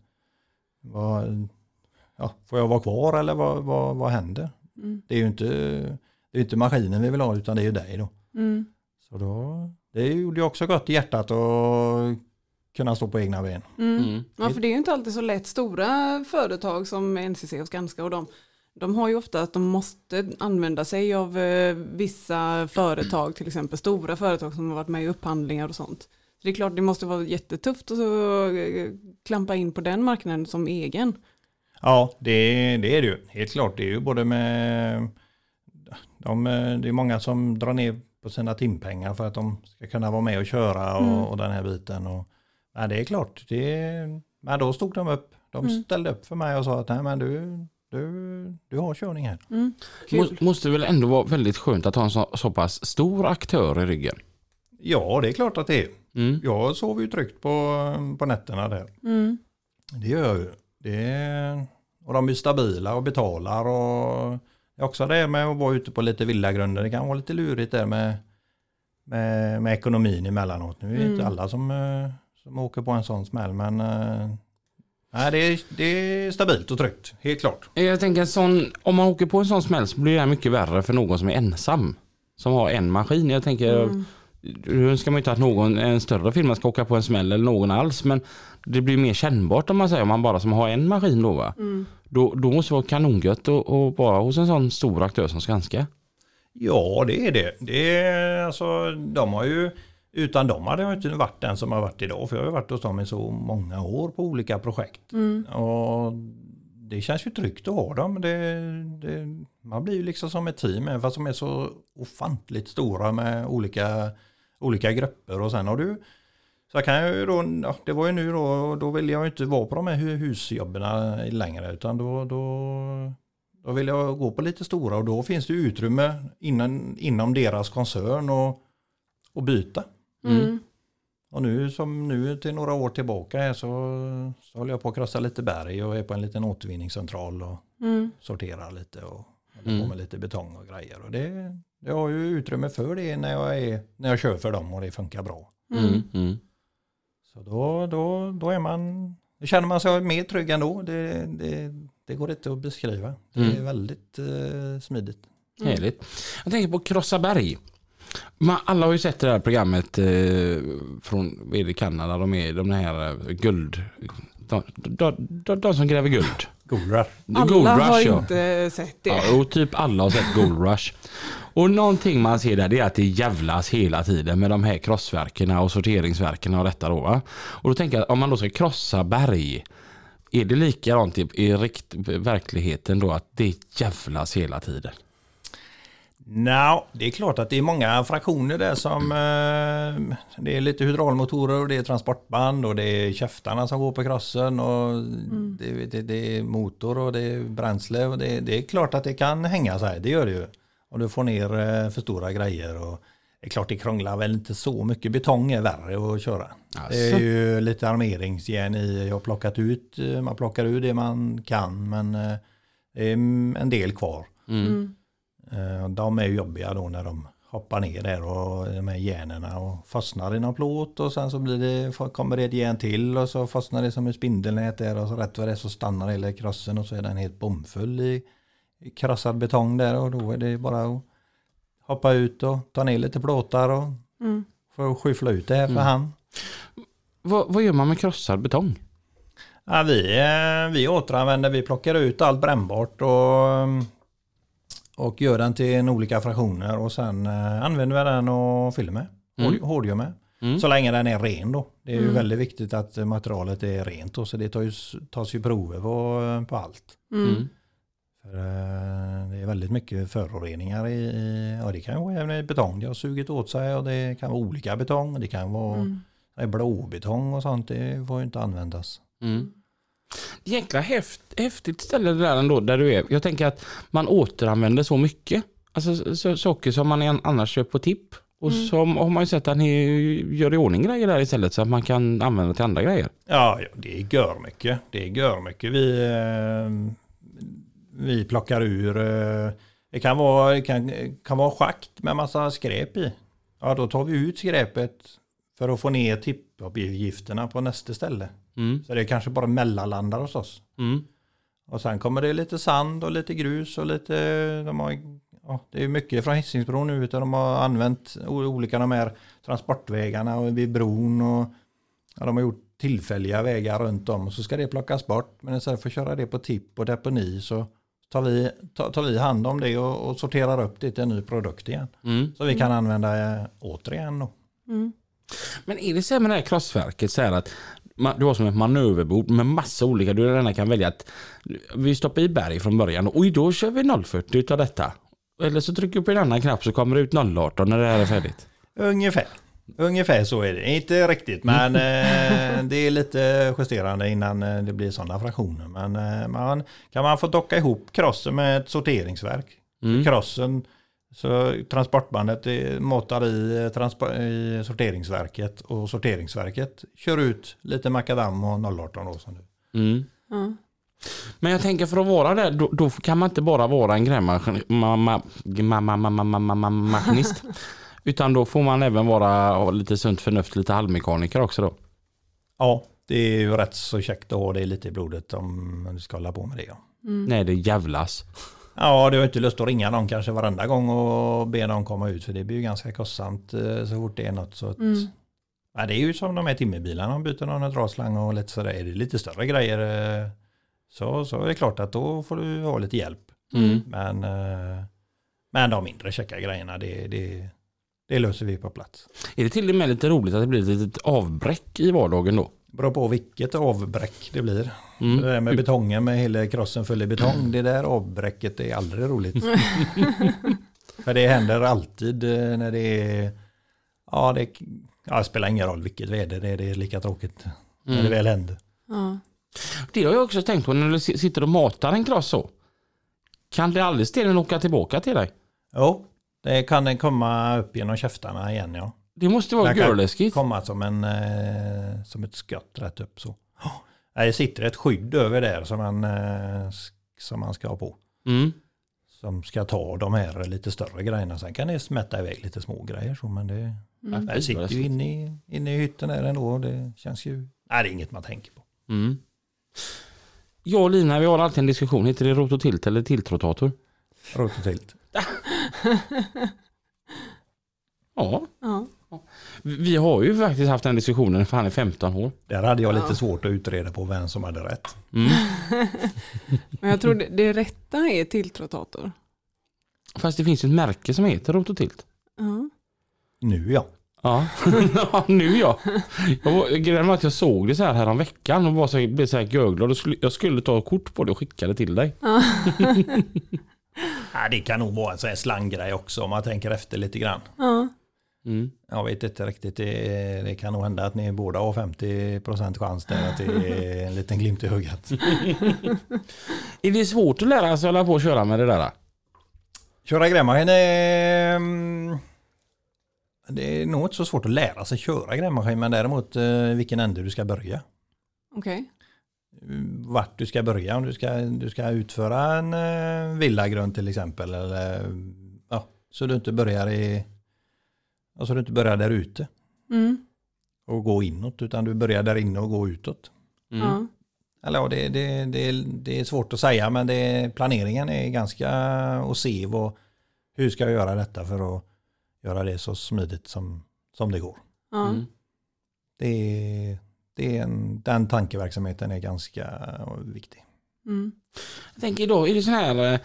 Får jag vara kvar eller vad händer? Det är ju inte maskinen vi vill ha utan det är ju dig då. Så då, det gjorde jag också gott i hjärtat och kunna stå på egna ben. Ja, för det är ju inte alltid så lätt, stora företag som NCC och Skanska och dem. De har ju ofta att de måste använda sig av vissa företag, till exempel stora företag som har varit med i upphandlingar och sånt. Så det är klart det måste vara jättetufft att klampa in på den marknaden som egen. Ja, det är det ju. Helt klart, det är ju både med... det är många som drar ner på sina timpengar för att de ska kunna vara med och köra och den här biten. Och, nej, det är klart. Men då stod de upp. De ställde upp för mig och sa att nej, men du har körning här. Måste väl ändå vara väldigt skönt att ha en så pass stor aktör i ryggen? Ja, det är klart att det är. Jag sov ju tryggt på nätterna där. Det gör jag ju. Och de är stabila och betalar. Och det är också det med att vara ute på lite villagrunder. Det kan vara lite lurigt där med ekonomin emellanåt. Nu är det inte alla som åker på en sån smäll, men... Nej, det är stabilt och tryggt, helt klart. Jag tänker om man åker på en sån smäll så blir det mycket värre för någon som är ensam. Som har en maskin. Jag tänker, nu önskar man inte att en större firma ska åka på en smäll eller någon alls. Men det blir mer kännbart om man bara som har en maskin då va? Då måste det vara kanongött att vara hos en sån stor aktör som Skanska. Ja, det är det. De har ju... Utan dem hade jag inte varit den som har varit idag. För jag har varit hos dem i så många år på olika projekt. Och det känns ju tryggt att ha dem. Man blir ju liksom som ett team, även fast de är så ofantligt stora med olika grupper. Och sen har du, så kan jag ju då, ja, det var ju nu då vill jag ju inte vara på de här husjobberna längre, utan då vill jag gå på lite stora, och då finns det utrymme inom deras koncern och byta. Mm. Och nu som nu till några år tillbaka är så håller jag på att krossa lite berg och är på en liten återvinningscentral och sorterar lite och håller på med lite betong och grejer. Och det har ju utrymme för det när jag kör för dem, och det funkar bra. Mm. Mm. Så då är man, då känner man sig mer trygg ändå. Det går inte att beskriva. Det är väldigt smidigt. Härligt. Jag tänker på krossa berg. Alla har ju sett det här programmet från Kanada. De är de här guld... De som gräver guld. Gold Rush. Alla Gold Rush, har inte sett det. Ja, och typ alla har sett Gold Rush. Och någonting man ser där, det är att det jävlas hela tiden med de här krossverkerna och sorteringsverkerna och detta då, va? Och då tänker jag, om man då ska krossa berg, är det likadant typ i verkligheten då, att det jävlas hela tiden? Det är klart att det är många fraktioner där som det är lite hydraulmotorer och det är transportband och det är käftarna som går på krossen och det är motor och det är bränsle och det är klart att det kan hänga så här, det gör det ju. Och du får ner för stora grejer, och det är klart det krånglar väl inte så mycket, betong är värre att köra. Alltså. Det är ju lite armeringsjärn i, jag har plockat ut, man plockar ur det man kan, men det är en del kvar. Mm. De är jobbiga då när de hoppar ner där och med järnorna och fastnar i någon plåt, och sen så kommer det ett järn till och så fastnar det som ett spindelnät där, och så rätt vad det är så stannar hela krossen och så är den helt bomfull i krossad betong där, och då är det bara att hoppa ut och ta ner lite plåtar och få skyffla ut det här för hand. Vad gör man med krossad betong? Ja, vi återanvänder, vi plockar ut allt brännbart och gör den till en olika fraktioner, och sen använder vi den och fyller med. Hårdgör med. Mm. Så länge den är ren då. Det är ju väldigt viktigt att materialet är rent då, så det tas ju prover på allt. Mm. För det är väldigt mycket föroreningar och det kan ju vara även i betong. Det har sugit åt sig, och det kan vara olika betong. Det kan vara blåbetong och sånt. Det får ju inte användas. Mm. Jäkla häftigt ställe det där ändå, där du är. Jag tänker att man återanvänder så mycket. Alltså saker som man annars köper på tipp. Och så har man ju sett att ni gör i ordning grejer där istället, så att man kan använda till andra grejer. Ja, det gör mycket. Vi plockar ur. Det kan vara, schakt med massa skräp i. Ja, då tar vi ut skräpet för att få ner tippavgifterna på nästa ställe. Mm. Så det är kanske bara mellanlandar hos oss. Mm. Och sen kommer det lite sand och lite grus och lite... det är mycket från Hisingsbron nu, utan de har använt olika de här transportvägarna och vid bron, och de har gjort tillfälliga vägar runt om, och så ska det plockas bort. Men istället för att köra det på tipp och deponi, så tar vi hand om det och sorterar upp det till en ny produkt igen. Mm. Så vi kan använda återigen då. Mm. Men är det så här med det här krossverket, så här att du har som ett manöverbord med massa olika, du redan kan välja att vi stoppar i berg från början, och då kör vi 040 utav detta, eller så trycker du på en annan knapp så kommer det ut 018 när det här är färdigt. Ungefär så är det, inte riktigt, men det är lite justerande innan det blir sådana fraktioner, men man kan få docka ihop krossen med ett sorteringsverk. Krossen, så transportbandet matar i sorteringsverket, och sorteringsverket kör ut lite makadam och 018 år sedan nu. Mm. Mm. Men jag tänker, för att vara där, då kan man inte bara vara en grävmaskinist, utan då får man även vara lite sunt förnuft, lite halvmekaniker också då. Ja, det är ju rätt så käckt att ha det lite i blodet om du ska hålla på med det. Ja. Mm. Nej, det jävlas. Ja, du har inte lust att ringa någon kanske varenda gång och be dem komma ut, för det blir ju ganska kostsamt så fort det är något. Så att, det är ju som de här timmerbilarna, de byter någon draslang och lite sådär. Är det lite större grejer så är det klart att då får du ha lite hjälp. Mm. Men de mindre käcka grejerna, det löser vi på plats. Är det till och med lite roligt att det blir ett litet avbräck i vardagen då? Beror på vilket avbräck det blir. Mm. Det där med betongen med hela krossen full i betong. Det där avbräcket är aldrig roligt. För det händer alltid när det är... Ja, det spelar ingen roll vilket väder det är. Det är lika tråkigt när det väl händer. Ja. Det har jag också tänkt på när du sitter och matar en kross så. Kan det aldrig stenen åka tillbaka till dig? Jo, det kan den komma upp genom käftarna igen, ja. Det måste vara görläskigt. Komma som ett skott rätt upp så. Det sitter ett skydd över där som man ska ha på. Mm. Som ska ta de här lite större grejerna. Sen kan det smätta iväg lite små grejer. Så, men det sitter ju inne i hytten där ändå. Det känns ju... Nej, det är inget man tänker på. Mm. Jag och Lina, vi har alltid en diskussion. Heter det rototilt eller tiltrotator? Rototilt. Ja. Vi har ju faktiskt haft den diskussionen för han är 15 år. Där hade jag lite svårt att utreda på vem som hade rätt. Mm. Men jag tror det rätta är tiltrotator. Fast det finns ett märke som heter rototilt. Ja. Nu ja. Ja, nu ja. Grejen var att jag såg det så här om veckan och var så, blev så här göglad. Jag skulle ta kort på det och skicka det till dig. Ja. Det kan nog vara en sån här slanggrej också om man tänker efter lite grann. Ja. Mm. Jag vet inte riktigt, det kan nog hända att ni båda har 50% chans där att det är en liten glimt i ögat. Är det svårt att lära sig hålla på och köra med det där? Köra grävmaskin det är nog inte så svårt att lära sig köra grävmaskin, men däremot vilken ände du ska börja. Okej. Vart du ska börja, om du ska utföra en villagrund till exempel, eller, ja, så du inte börjar där ute och gå inåt, utan du börjar där inne och gå utåt. Mm. Mm. Alltså, det är svårt att säga, men planeringen är ganska att se hur ska jag göra detta för att göra det så smidigt som det går. Mm. Den tankeverksamheten är ganska viktig. Mm. Jag tänker idag, är det sådana här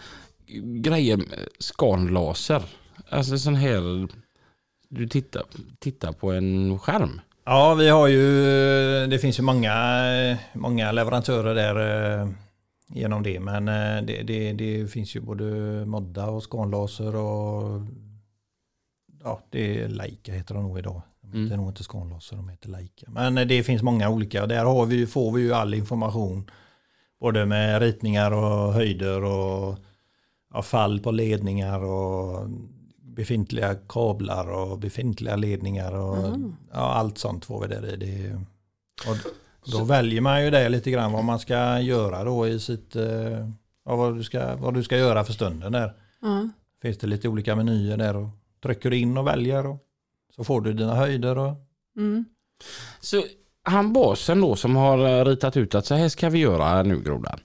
grejer, skanlaser? Alltså sån här, du tittar på en skärm? Ja, vi har ju, det finns ju många leverantörer där genom det, men det finns ju både modda och skanlaser och det är Leica heter de nog idag. Det är nog inte skanlaser, de heter Leica. Men det finns många olika. Där får vi ju all information. Både med ritningar och höjder och fall på ledningar och befintliga kablar och befintliga ledningar. Och, allt sånt får vi där i. Då väljer man ju det lite grann vad man ska göra då i sitt... vad du ska göra för stunden där. Finns det lite olika menyer där och trycker du in och väljer och... Så får du dina höjder. Och... Mm. Så han basen då som har ritat ut att så här ska vi göra nu, Grodan.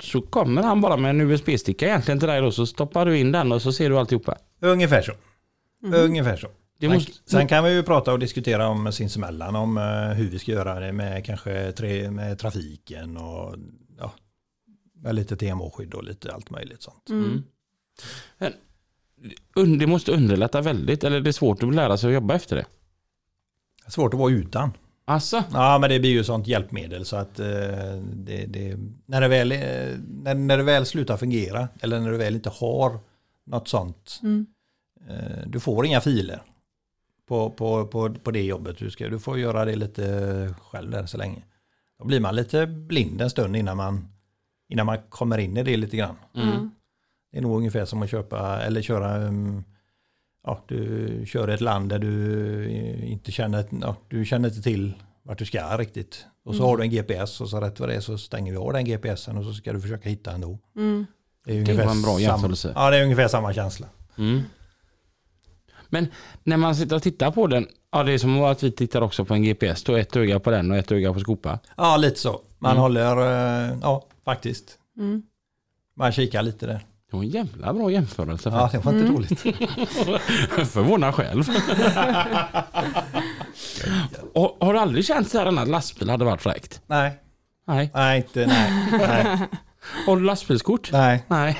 Så kommer han bara med en USB-sticka egentligen till dig då, så stoppar du in den och så ser du alltihopa. Ungefär så. Mm. Ungefär så. Sen kan vi ju prata och diskutera om sinsemellan om hur vi ska göra det med kanske med trafiken och med lite TMH-skydd och lite allt möjligt sånt. Mm. Men det måste underlätta väldigt, eller det är svårt att lära sig att jobba efter det? Det är svårt att vara utan. Asså? Ja, men det blir ju sånt hjälpmedel så att när det väl slutar fungera eller när du väl inte har något sånt, du får inga filer på det jobbet du får göra det lite själv där så länge. Då blir man lite blind en stund innan man kommer in i det lite grann. Mm. Det är nog ungefär som att köpa eller köra, du kör ett land där du inte känner, du känner inte till vart du ska riktigt. Och så har du en GPS och så rätt vad det är så stänger vi av den GPSen och så ska du försöka hitta ändå. Mm. Det var en bra jämförelse. Ja, det är ungefär samma känsla. Mm. Men när man sitter och tittar på den, det är som att vi tittar också på en GPS. Då ett öga på den och ett öga på skopa. Ja, lite så. Man håller, faktiskt. Mm. Man kikar lite där. Det var en jävla bra jämförelse. Ja, det var inte roligt. Förvånad själv. Har du aldrig känt så här att lastbil hade varit fräckt? Nej. Nej. Har du lastbilskort? Nej. Nej,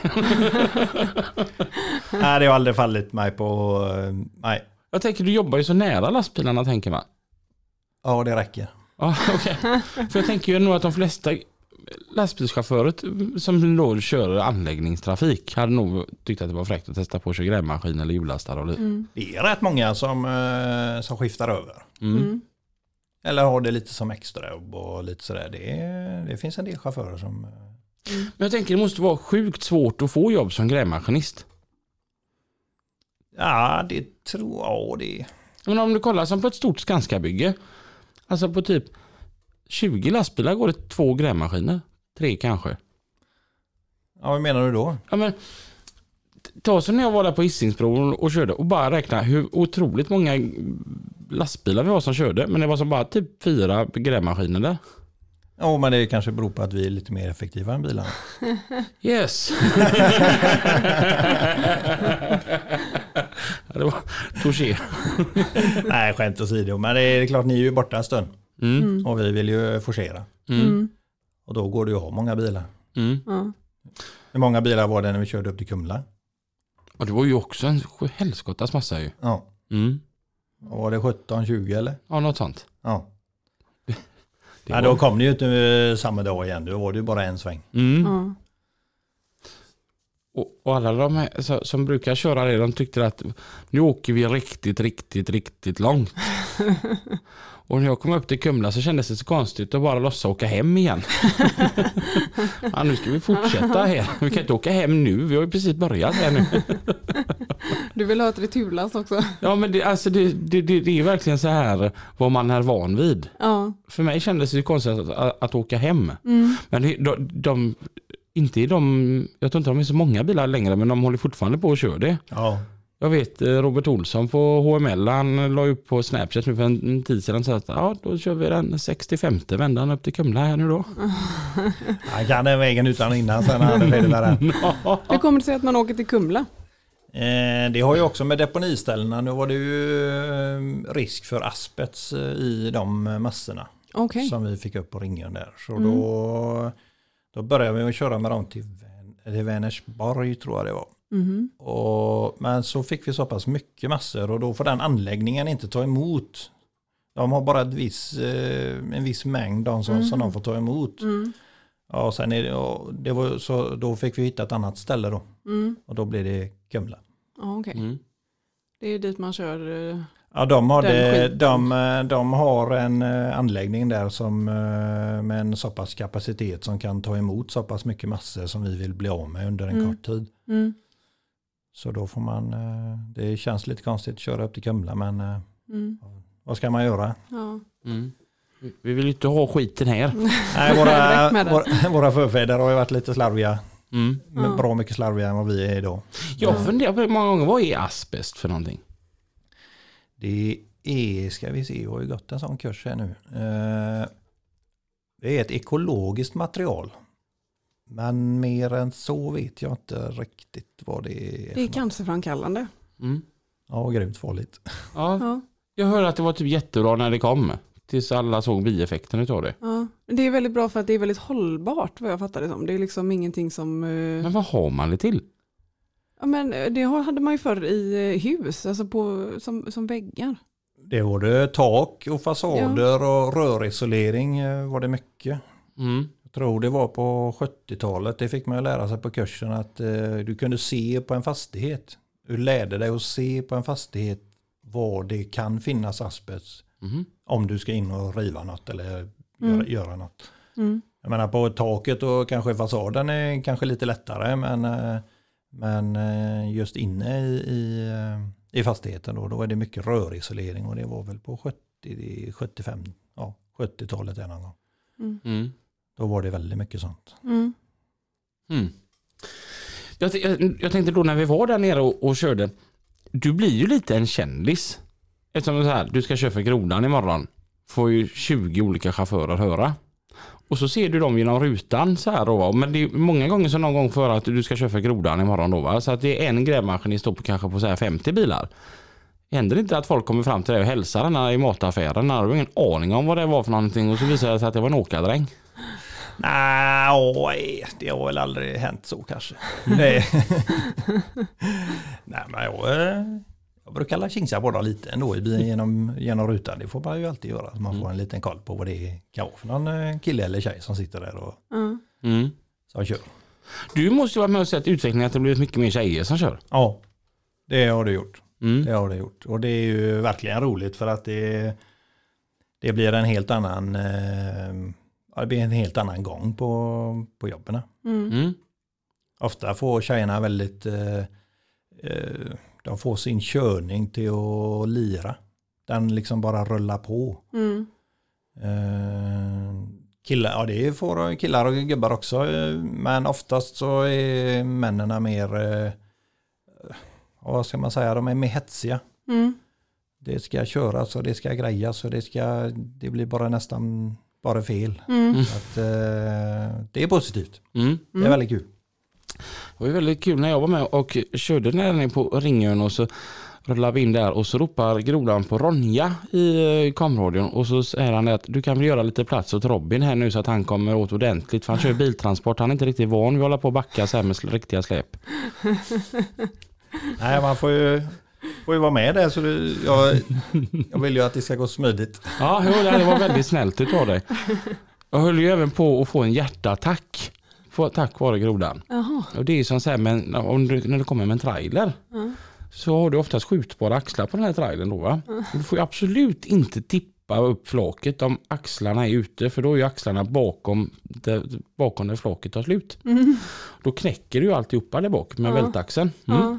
det har aldrig fallit mig på... Nej. Jag tänker, du jobbar ju så nära lastbilarna, tänker man. Ja, det räcker. Ja, okej. Okay. För jag tänker ju nog att de flesta lastbilschaufförer som då kör anläggningstrafik hade nog tyckt att det var fräckt att testa på att köra grävmaskin eller hjullastare. Mm. Det är rätt många som skiftar över. Mm. Eller har det lite som extra jobb och lite sådär. Det finns en del chaufförer som... Mm. Men jag tänker det måste vara sjukt svårt att få jobb som grävmaskinist. Ja, det tror jag det. Men om du kollar som på ett stort Skanska-bygge. Alltså på typ 20 lastbilar går det 2 grävmaskiner. 3 kanske. Ja, vad menar du då? Ja, men ta så när jag var där på Hisingsbron och körde och bara räkna hur otroligt många lastbilar vi var som körde. Men det var som bara typ 4 grävmaskiner där. Ja, men det kanske beror på att vi är lite mer effektiva än bilarna. Yes! Det var touché. Nej, skämt åsido. Men det är klart, ni är ju borta en stund. Mm. Och vi vill ju forcera. Mm. Och då går det ju att ha många bilar. Mm. Ja. Hur många bilar var det när vi körde upp till Kumla? Och det var ju också en helskottas massa ju. Ja. Mm. Och var det 17-20 eller? Ja, något sånt. Ja. Ja, då kom ni ju inte samma dag igen. Då var det ju bara en sväng. Mm. Mm. Och alla de här som brukar köra det, de tyckte att nu åker vi riktigt långt. Och när jag kom upp till Kumla så kändes det så konstigt att bara lossa åka hem igen. Ja, nu ska vi fortsätta här. Vi kan inte åka hem nu, vi har ju precis börjat här nu. Du vill ha ett returlast också. Ja, men det är verkligen så här vad man är van vid. Ja. För mig kändes det konstigt att åka hem. Mm. Men jag tror inte de är så många bilar längre, men de håller fortfarande på att köra det. Ja. Jag vet Robert Olsson på HML, han la upp på Snapchat nu för en tid sedan så att ja, då kör vi den 65:e vändan upp till Kumla här nu då. Han kan den vägen utan innan sen han hade väl där. Hur kommer det sig att man åker till Kumla? Det har ju också med deponiställena, nu var det ju risk för asbest i de massorna som vi fick upp på Ringen där. Så då började vi köra med dem till Vänersborg tror jag det var. Mm. Men så fick vi så pass mycket massor och då får den anläggningen inte ta emot. De har bara en viss mängd som de får ta emot. Mm. Ja, sen då fick vi hitta ett annat ställe då. Mm. Och då blev det Kumla. Ja, okej. Mm. Det är dit man kör. Ja, de har en anläggning där som med en så pass kapacitet som kan ta emot så pass mycket massor som vi vill bli av med under en kort tid. Mm. Så då får man, det känns lite konstigt att köra upp till Kumla, men vad ska man göra? Ja. Mm. Vi vill ju inte ha skiten här. Nej, våra förfäder har ju varit lite slarviga. Mm. Men bra mycket slarviga än vad vi är idag. Jag funderar på många gånger, vad är asbest för någonting? Det är, ska vi se, jag har ju gått en sån kurs här nu. Det är ett ekologiskt material. Men mer än så vet jag inte riktigt vad det är. Det är cancerframkallande. Mm. Ja, grymt farligt. Ja. Jag hörde att det var typ jättebra när det kom. Tills alla såg bieffekten utav det. Ja. Det är väldigt bra för att det är väldigt hållbart vad jag fattar det som. Det är liksom ingenting som... Men vad har man det till? Ja, men det hade man ju förr i hus, alltså som väggar. Det var det tak och fasader och rörisolering var det mycket. Mm. Jag tror det var på 70-talet, det fick man ju lära sig på kursen att du kunde se på en fastighet. Du lärde dig att se på en fastighet var det kan finnas asbest om du ska in och riva något eller göra något. Mm. Jag menar på taket och kanske fasaden är kanske lite lättare men just inne i fastigheten då var det mycket rörisolering och det var väl på 70-talet en gång. Mm. Då var det väldigt mycket sånt. Mm. Mm. Jag tänkte då när vi var där nere och körde, du blir ju lite en kändis. Eftersom så här, du ska köra för Grodan imorgon, får ju 20 olika chaufförer höra. Och så ser du dem genom rutan så här då. Men det är många gånger som någon gång för att du ska köra för Grodan imorgon då va. Så att det är en grävmaskin står på kanske på så här 50 bilar. Händer det inte att folk kommer fram till dig och hälsar henne i mataffären? Har du ingen aning om vad det var för någonting? Och så visar det sig att det var en åkardräng. Nej, det har väl aldrig hänt så kanske. Nej, men jag Jag brukar kinsa bara lite ändå genom rutan. Det får man ju alltid göra. Man får en liten koll på vad det kan vara för någon kille eller tjej som sitter där och som kör. Du måste ju vara med och se att utvecklingen att det blivit mycket mer tjejer som kör. Ja, det har det gjort. Mm. Det har det gjort. Och det är ju verkligen roligt för att det blir en helt annan gång på jobben. Mm. Ofta får tjejerna väldigt de får sin körning till att lira. Den liksom bara rullar på. Mm. Killar, ja det får killar och gubbar också. Men oftast så är männen mer vad ska man säga, de är mer hetsiga. Mm. Det ska köras och det ska grejas och det blir bara nästan bara fel. Mm. Så att, det är positivt. Mm. Det är väldigt kul. Det var väldigt kul när jag var med och körde när den är på Ringen och så rullar vi in där och så ropar Grodan på Ronja i kamradion och så säger han att du kan väl göra lite plats åt Robin här nu så att han kommer åt ordentligt för han kör biltransport, han är inte riktigt van vid att hålla på och backa så här med riktiga släp. Nej, man får ju vara med där så jag vill ju att det ska gå smidigt. Ja, det var väldigt snällt utav dig. Jag höll ju även på att få en hjärtattack. Tack vare Grodan. Aha. Och det är som så här, men när du kommer med en trailer så har du oftast skjutbara axlar på den här trailern då va? Du får ju absolut inte tippa upp flaket om axlarna är ute för då är ju axlarna bakom där flaket tar slut. Mm. Då knäcker du ju alltihopa där bak med vältaxeln. Mm. Ja.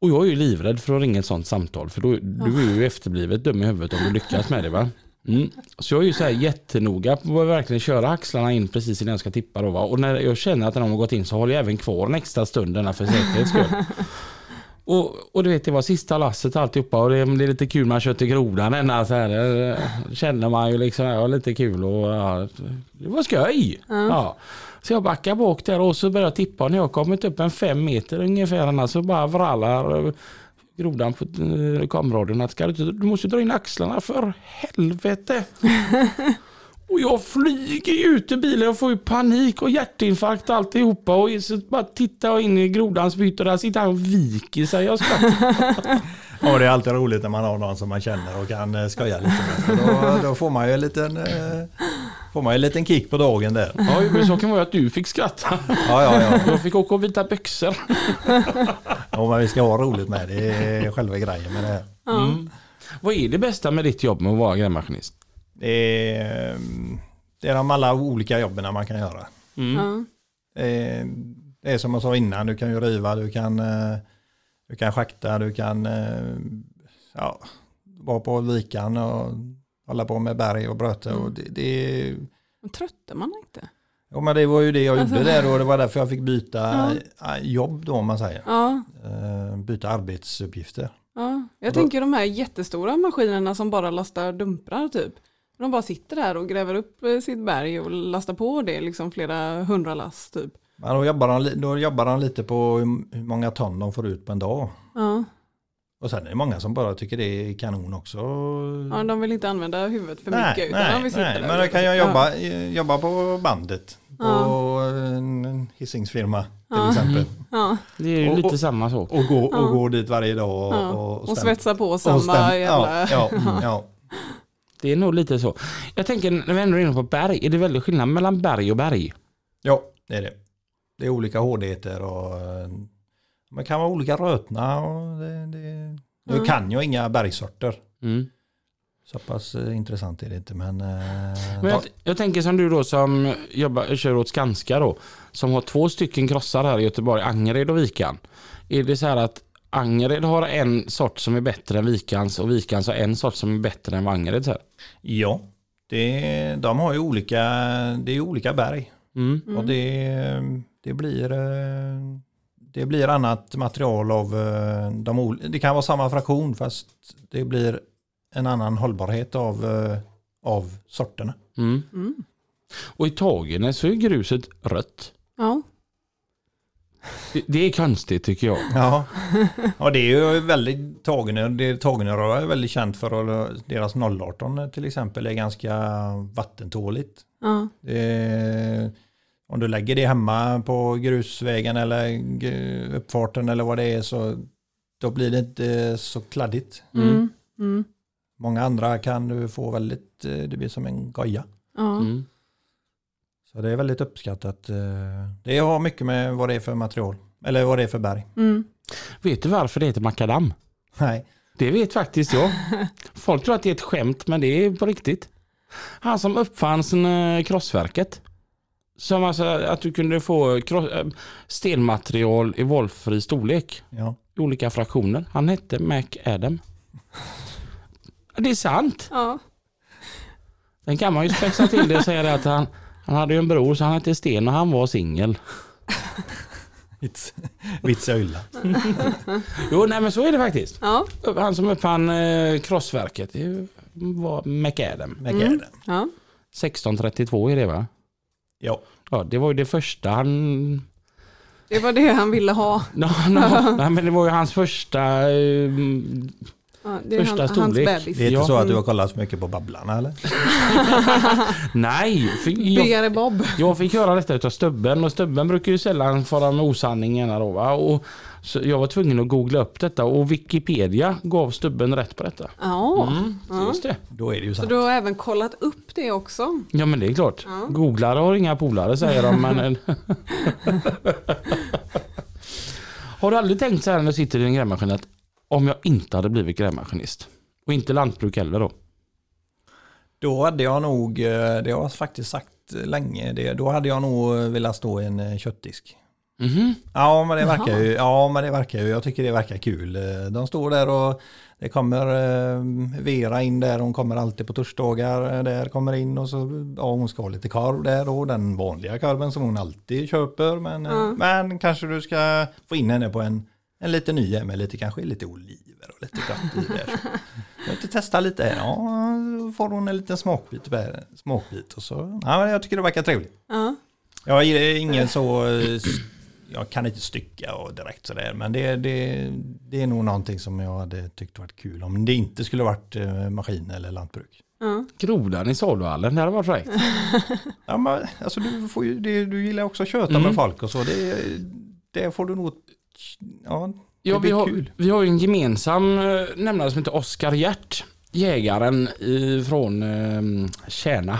Och jag är ju livrädd för att ringa ett sånt samtal för då du är ju efterblivet dum i huvudet om du lyckas med det va? Mm. Så jag är ju så här jättenoga på att verkligen köra axlarna in precis innan jag ska tippa då va? Och när jag känner att de har gått in så håller jag även kvar en extra stund denna för säkerhets skull. Och du vet det var sista lasset alltihopa och det är lite kul man kör till Grodan ända så här känner man ju liksom ja, lite kul och ja, det var skoj. Mm. Ja. Så jag backar bak där och så börjar jag tippa när jag kommit upp en 5 meter ungefär så bara vrallar Grodan på kameroradion att du måste dra in axlarna för helvete. Och jag flyger ju ut i bilen och får ju panik och hjärtinfarkt alltihopa och så bara tittar jag in i Grodans byte och där sitter han och viker sig. Ja, det är alltid roligt när man har någon som man känner och kan skoja lite med. Då får man ju en liten kick på dagen där. Ja, men så kan vara att du fick skratta. Ja. Jag fick åka och vita byxor. Ja, men vi ska ha roligt med det. Det är själva grejen med det. Ja. Mm. Vad är det bästa med ditt jobb med att vara grävmaskinist? Det är de alla olika jobben man kan göra. Mm. Ja. Det är som jag sa innan, du kan ju riva, du kan schakta, du kan vara på Vikan och hålla på med berg och bröte. Och det tröttar man inte. Ja, men det var ju det jag gjorde där och det var därför jag fick byta jobb då, om man säger. Ja. Byta arbetsuppgifter. Ja. Jag tänker de här jättestora maskinerna som bara lastar dumprar typ. De bara sitter där och gräver upp sitt berg och lastar på det liksom flera 100 last typ. Ja, då jobbar han lite på hur många ton de får ut på en dag. Ja. Och sen är det många som bara tycker det är kanon också. Ja, de vill inte använda huvudet för mycket utan de vill sitta där. Men då kan jag jobba på bandet. På en hissingsfirma till exempel. Ja. Det är ju lite samma sak. Och gå dit varje dag. Och svetsa på samma jävla... Ja. Det är nog lite så. Jag tänker, när vi ändå är inne på berg, är det väldigt skillnad mellan berg och berg? Ja, det är det. Det är olika hårdheter och... Man kan vara olika rötna och nu kan jag inga bergsorter. Mm. Så pass intressant är det inte. Men jag tänker som du då som kör åt Skanska då, som har 2 krossar här i Göteborg, Angered och Vikan. Är det så här att Angered har en sort som är bättre än Vikans och Vikans har en sort som är bättre än Angered? Så här? Ja, de har ju olika, det är olika berg. Mm. Och det blir annat material av de. Det kan vara samma fraktion fast det blir en annan hållbarhet av sorterna. Mm. Mm. Och i tagen så är gruset rött. Ja. Det är konstigt tycker jag. Ja. Ja, det är ju väldigt tagen är väldigt känt för deras 018 till exempel är ganska vattentåligt. Ja. Om du lägger det hemma på grusvägen eller uppfarten eller vad det är så Då blir det inte så kladdigt. Mm. Mm. Många andra kan du få väldigt, det blir som en goja. Ja. Mm. Så det är väldigt uppskattat. Det har mycket med vad det är för material. Eller vad det är för berg. Mm. Vet du varför det heter makadam? Nej. Det vet faktiskt jag. Folk tror att det är ett skämt, men det är på riktigt. Han som uppfanns krossverket. Som alltså att du kunde få stenmaterial i valfri storlek. Ja. I olika fraktioner. Han hette McAdam. Det är sant. Ja. Sen kan man ju spexa till det och säga att han hade ju en bror så han hette Sten och han var singel. Vitsa ylla. Jo, nej men så är det faktiskt. Ja. Han som uppfann krossverket var McAdam. Ja. 1632 är det, va? Ja. Ja, det var ju det första han... Det var det han ville ha. Nej, men det var ju hans första... det är första storlek. Det är inte så att du har kollat så mycket på Babblarna, eller? Nej. Jag fick höra detta utav Stubben. Och Stubben brukar ju sällan fara med osanningarna då, va? Och så jag var tvungen att googla upp detta. Och Wikipedia gav Stubben rätt på detta. Ja. Mm, just det. Då är det ju sant. Så du har även kollat upp det också? Ja, men det är klart. Ja. Googlare har inga polare, säger de. Men... Har du aldrig tänkt så här när du sitter i en grävmaskin att om jag inte hade blivit grävmaskinist och inte lantbruk heller då? Då hade jag nog, det har jag faktiskt sagt länge, då hade jag nog velat stå i en köttdisk. Mm-hmm. Ja men det verkar ju, jag tycker det verkar kul. De står där och det kommer Vera in där, hon kommer alltid på torsdagar där, kommer in och så, ja, hon ska ha lite korv där och den vanliga korven som hon alltid köper, men kanske du ska få in henne på en lite ny med lite, kanske lite oliver och lite gott i där. Jag vill testa lite här. Ja, får hon en liten smakbit och så. Ja, men jag tycker det verkar trevligt. Ja. Jag är ingen så, jag kan inte stycka och direkt så där, men det är nog någonting som jag hade tyckt varit kul om det inte skulle varit maskin eller lantbruk. Ja. Grodan i Solvallen, det hade varit rätt. Ja, men alltså du gillar också att köta med folk och så. Det får du nog. Ja, vi har ju en gemensam nämnare som heter Oskar Hjärt, jägaren från Kärna.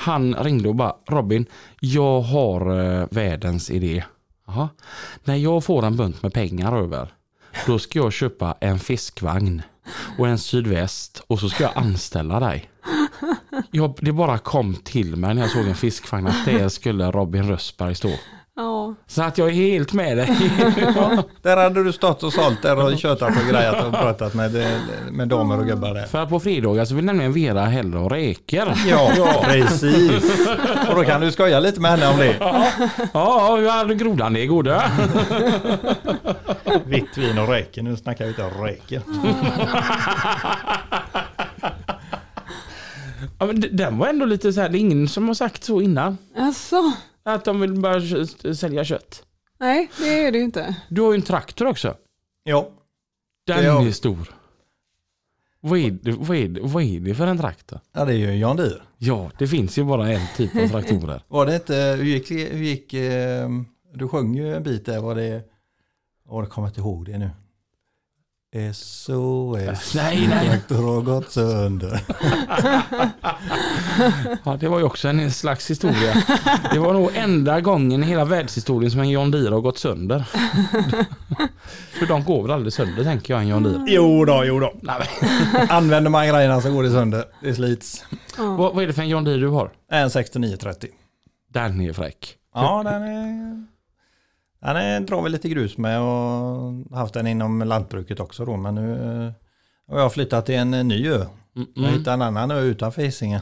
Han ringde och bara, Robin, jag har världens idé. Aha. När jag får en bunt med pengar över, då ska jag köpa en fiskvagn och en sydväst och så ska jag anställa dig. Det bara kom till mig när jag såg en fiskvagn att det skulle Robin Rösberg stå. Ja. Så att jag är helt med dig. Ja. Där hade du stått och sålt där och köttat på grejer och pratat med damer och gubbar där. För på fredagar så vill nämligen Vera hellre och räker. Ja, precis. Och då kan du skoja lite med henne om det. Ja, hur är grodan är goda. Vitt vin och räker, nu snackar vi inte om räker. Ja, men den var ändå lite så här, det är ingen som har sagt så innan. Alltså. Att de vill bara sälja kött. Nej, det är det ju inte. Du har ju en traktor också. Ja. Den är stor. Vad är det för en traktor? Ja, det är ju en John Deere. Ja, det finns ju bara en typ av traktorer. Var det inte, hur gick du sjöng ju en bit där, jag kommer inte ihåg det nu. SOS. Nej. Traktor har gått sönder. Ja, det var ju också en slags historia. Det var nog enda gången i hela världshistorien som en John Deere har gått sönder. För de går väl aldrig sönder, tänker jag, en John Deere. Jo då. Använder man grejerna så går det sönder. Det slits. Ja. Vad är det för en John Deere du har? En 6930. Den är fräck. Ja, den drar väl lite grus med och haft den inom lantbruket också då. Men nu har jag flyttat till en ny ö. Jag hittade en annan ö utanför Hisingen.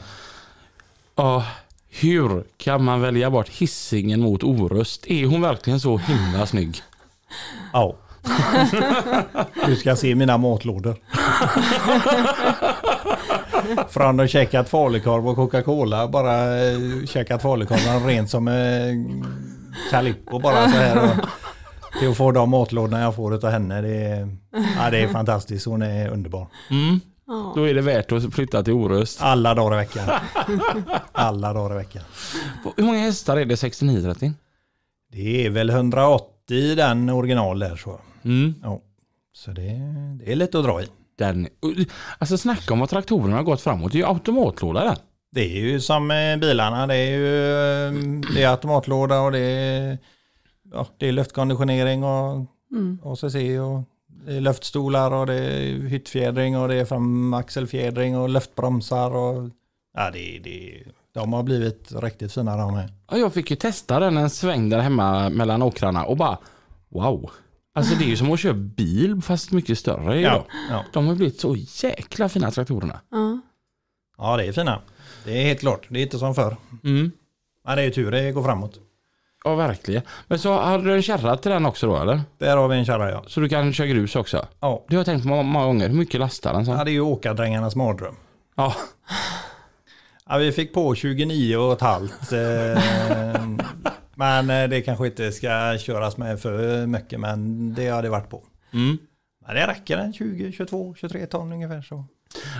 Ja, hur kan man välja bort Hisingen mot Orust? Är hon verkligen så himla snygg? Ja. Du ska se mina matlådor. Från att käkat falukorv och Coca-Cola. Bara käkat falukorven rent som... Kalippo bara så här och till att få de matlådorna jag får utav henne, det är fantastiskt, hon är underbar. Mm. Då är det värt att flytta till Orust. Alla dagar i veckan. Hur många hästar är det 6930? Det är väl 180 den original där så. Mm. Ja, Så det är lite att dra i. Den, alltså snacka om att traktorerna har gått framåt. Det är ju automatlåda där. Det är ju som bilarna. Det är ju det är automatlåda och det är luftkonditionering och ACC och det är luftstolar och det är hyttfjädring och det är framaxelfjädring och luftbromsar och ja, de har blivit riktigt fina de här. Ja, jag fick ju testa den en sväng där hemma mellan åkrarna och bara wow. Alltså det är ju som att köra bil fast mycket större. Ja. De har blivit så jäkla fina traktorerna. Ja, det är fina. Det är helt klart. Det är inte som förr. Ja, det är ju tur det går framåt. Ja, verkligen. Men så har du en kärra till den också då, eller? Där har vi en kärra, ja. Så du kan köra grus också? Ja. Du har tänkt många gånger. Hur mycket lastar den så? Ja, det är ju åkardrängarnas mardröm. Ja. Ja, vi fick på 29,5. Men det kanske inte ska köras med för mycket, men det har det varit på. Men det räcker den 20, 22, 23 ton ungefär så.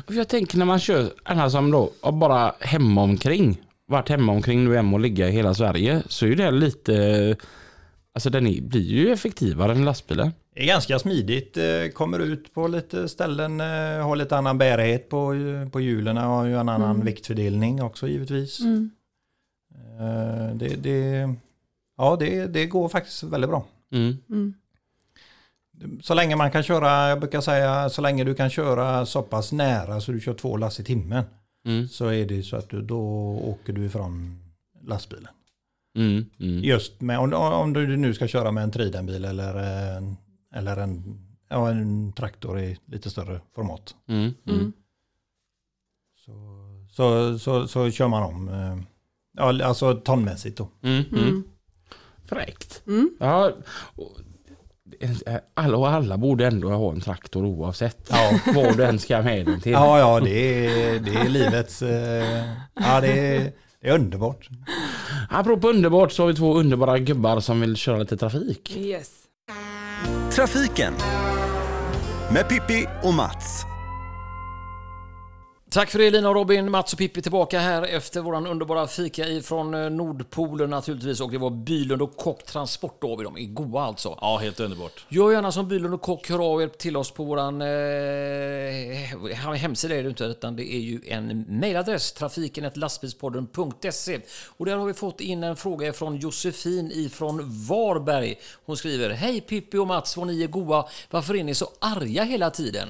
Och jag tänker när man kör den här som då, och bara hemma omkring nu hem och ligga i hela Sverige, så är det lite, alltså den blir ju effektivare än lastbilen. Det är ganska smidigt, kommer ut på lite ställen, har lite annan bärighet på hjulen och har ju en annan viktfördelning också givetvis. Det går faktiskt väldigt bra. Så länge man kan köra, jag brukar säga, så länge du kan köra så pass nära så du kör 2 last i timmen, så är det så att då åker du ifrån lastbilen. Just med, om du nu ska köra med en tridenbil eller en traktor i lite större format. Så kör man om. Ja, alltså tonmässigt då. Fräckt. Ja, alla borde ändå ha en traktor oavsett vad du än ska med den till. Ja, det är livets... Ja, det är underbart. Apropå underbart så har vi 2 underbara gubbar som vill köra lite trafik. Yes. Trafiken med Pippi och Mats. Tack för det Lina och Robin. Mats och Pippi tillbaka här efter våran underbara fika ifrån Nordpolen naturligtvis. Och det var Bylund och Kock Transport AB. De är goda alltså. Ja, helt underbart. Gör gärna som Bylund och Kock. Hör av er till oss på våran hemsida är det inte, utan det är ju en mejladress, trafiken@lastbilspodden.se. Och där har vi fått in en fråga från Josefin ifrån Varberg. Hon skriver: Hej Pippi och Mats, vad ni är goda. Varför är ni så arga hela tiden?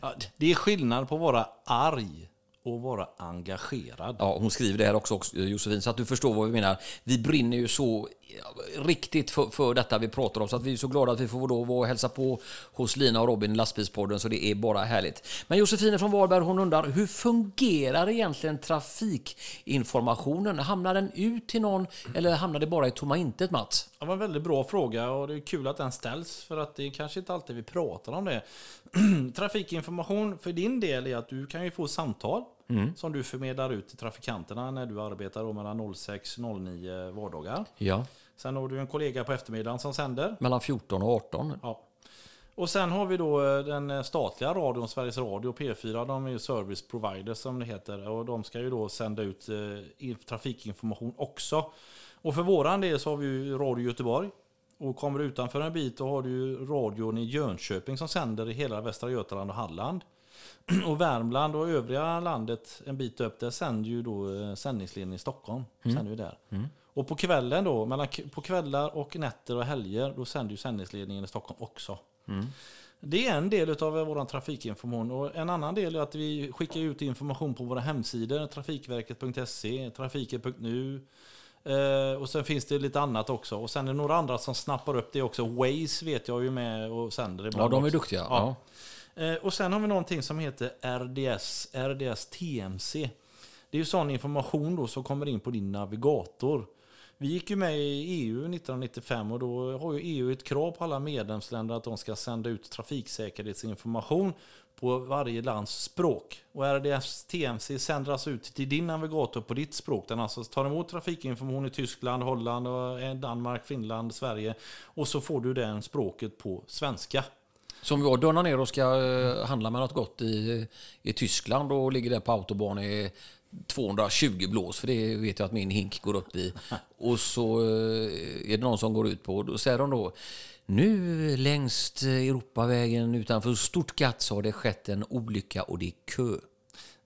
Ja, det är skillnad på att vara arg och vara engagerad. Ja, hon skriver det här också Josefin, så att du förstår vad vi menar. Vi brinner ju så riktigt för detta vi pratar om, så att vi är så glada att vi får då vara och hälsa på hos Lina och Robin i Lastbilspodden, så det är bara härligt. Men Josefine från Varberg, hon undrar: hur fungerar egentligen trafikinformationen? Hamnar den ut till någon eller hamnar det bara i tomma intet, Mats? Ja, det var en väldigt bra fråga och det är kul att den ställs, för att det är kanske inte alltid vi pratar om det. Trafikinformation för din del är att du kan ju få samtal som du förmedlar ut till trafikanterna när du arbetar mellan 06-09 vardagar. Ja. Sen har du en kollega på eftermiddagen som sänder. Mellan 14 och 18. Ja. Och sen har vi då den statliga radion, Sveriges Radio P4. De är ju service provider som det heter. Och de ska ju då sända ut trafikinformation också. Och för våran del så har vi ju Radio Göteborg. Och kommer du utanför en bit, då har du ju radion i Jönköping som sänder i hela Västra Götaland och Halland. Och Värmland och övriga landet en bit upp, där sänder ju då sändningslinjen i Stockholm. Sänder ju där. Och på kvällen då, på kvällar och nätter och helger, då sänder ju sändningsledningen i Stockholm också. Det är en del av vår trafikinformation. Och en annan del är att vi skickar ut information på våra hemsidor, trafikverket.se, trafiken.nu. Och sen finns det lite annat också. Och sen är det några andra som snappar upp det också. Waze vet jag ju med och sänder ibland. Ja, de är också duktiga. Ja. Och sen har vi någonting som heter RDS TMC. Det är ju sån information då som kommer in på din navigator. Vi gick ju med i EU 1995 och då har ju EU ett krav på alla medlemsländer att de ska sända ut trafiksäkerhetsinformation på varje lands språk. Och RDS TMC sändas ut till din navigator på ditt språk. Den alltså tar emot trafikinformation i Tyskland, Holland, och Danmark, Finland, Sverige. Och så får du den språket på svenska. Som jag dörnar ner och ska handla med något gott i Tyskland och ligger där på autobahn i 220 blås, för det vet jag att min hink går upp i. Och så är det någon som går ut på, och då säger de då: Nu längst Europavägen utanför Stuttgart så har det skett en olycka och det är kö.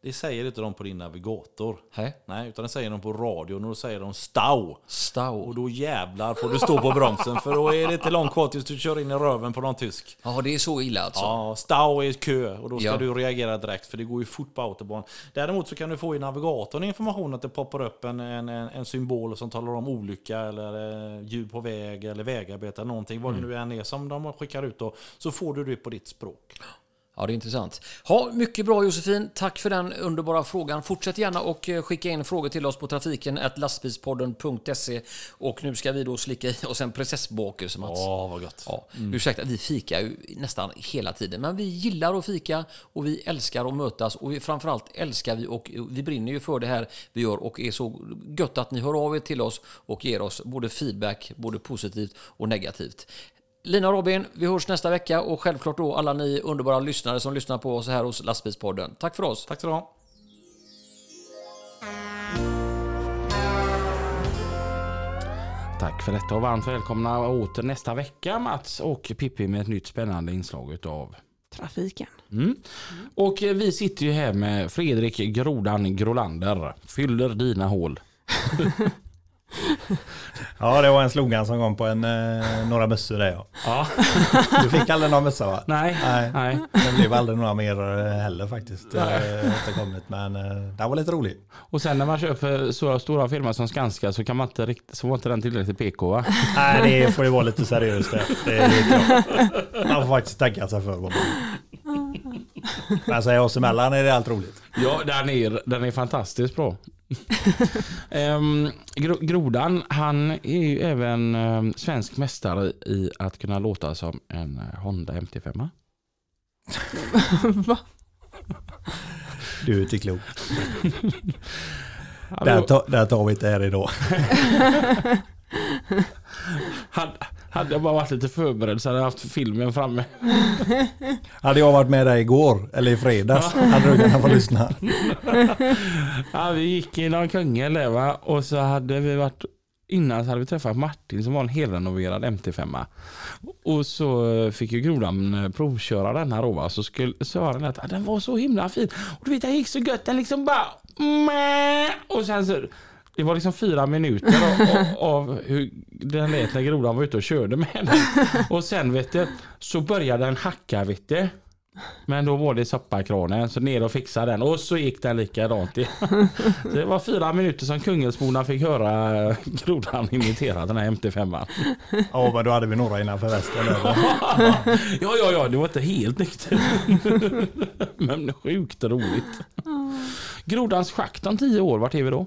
Det säger inte de på din navigator. Hä? Nej, utan det säger de på radion och då säger de stau. Stau. Och då jävlar får du stå på bromsen för då är det inte långt kvar tills du kör in i röven på någon tysk. Ja, det är så illa alltså. Ja, stau är kö och då ska du reagera direkt för det går ju fort på autobahn. Däremot så kan du få i navigatorn information att det poppar upp en symbol som talar om olycka eller djur på väg eller vägarbete eller någonting. Vad det nu än är som de skickar ut då, så får du det på ditt språk. Ja, det är intressant. Ja, mycket bra Josefin. Tack för den underbara frågan. Fortsätt gärna och skicka in frågor till oss på trafiken@lastbilspodden.se. Och nu ska vi då slicka i oss en prinsessbakelse, Mats. Ja, vad gott. Ja. Ursäkta, vi fikar ju nästan hela tiden. Men vi gillar att fika och vi älskar att mötas. Och vi, framförallt älskar vi och vi brinner ju för det här vi gör. Och är så gött att ni hör av er till oss och ger oss både feedback, både positivt och negativt. Lina och Robin, vi hörs nästa vecka och självklart då alla ni underbara lyssnare som lyssnar på oss här hos Lastbilspodden. Tack för oss. Tack så mycket. Tack för detta och varmt välkomna åter nästa vecka Mats och Pippi med ett nytt spännande inslag av trafiken. Och vi sitter ju här med Fredrik Grolander. Fyller dina hål. Ja, det var en slogan som kom på några mössor där ja. Du fick aldrig några mössor va? Nej. Det blev aldrig några mer heller faktiskt. Det var lite roligt. Och sen när man köper så stora filmer som Skanska så kan man inte riktigt, så var inte den tillräckligt PK va? Nej, det får ju vara lite seriöst det. Man får faktiskt tacka sig för vad man. Men säger oss emellan är det allt roligt. Ja, den är fantastiskt bra. Grodan, han är ju även svensk mästare i att kunna låta som en Honda MT5. Va? Du är inte klok. Där tar vi inte här idag. Hade jag bara varit lite förberedd så hade jag haft filmen framme. Hade jag varit med dig igår eller i fredags hade du kunnat få lyssna. Ja, vi gick i någon Kungälv där va? Och så hade vi varit innan så hade vi träffat Martin som var en helrenoverad MT5. Och så fick ju Grodan provköra den här då. Så sa den att den var så himla fin. Och du vet, jag gick så gött. Den liksom bara... Och sen så... Det var liksom 4 minuter av hur den lät när Grodan var ute och körde med den. Och sen vet du, så började den hacka vet du. Men då var det soppakranen så ner och fixade den. Och så gick den likadant igen. Så det var 4 minuter som Kungälvsborna fick höra Grodan imitera den här MT5. Ja, men då hade vi några innanför västen. Ja, det var inte helt nyktert. Men sjukt roligt. Grodans schakt om 10 år, vart är vi då?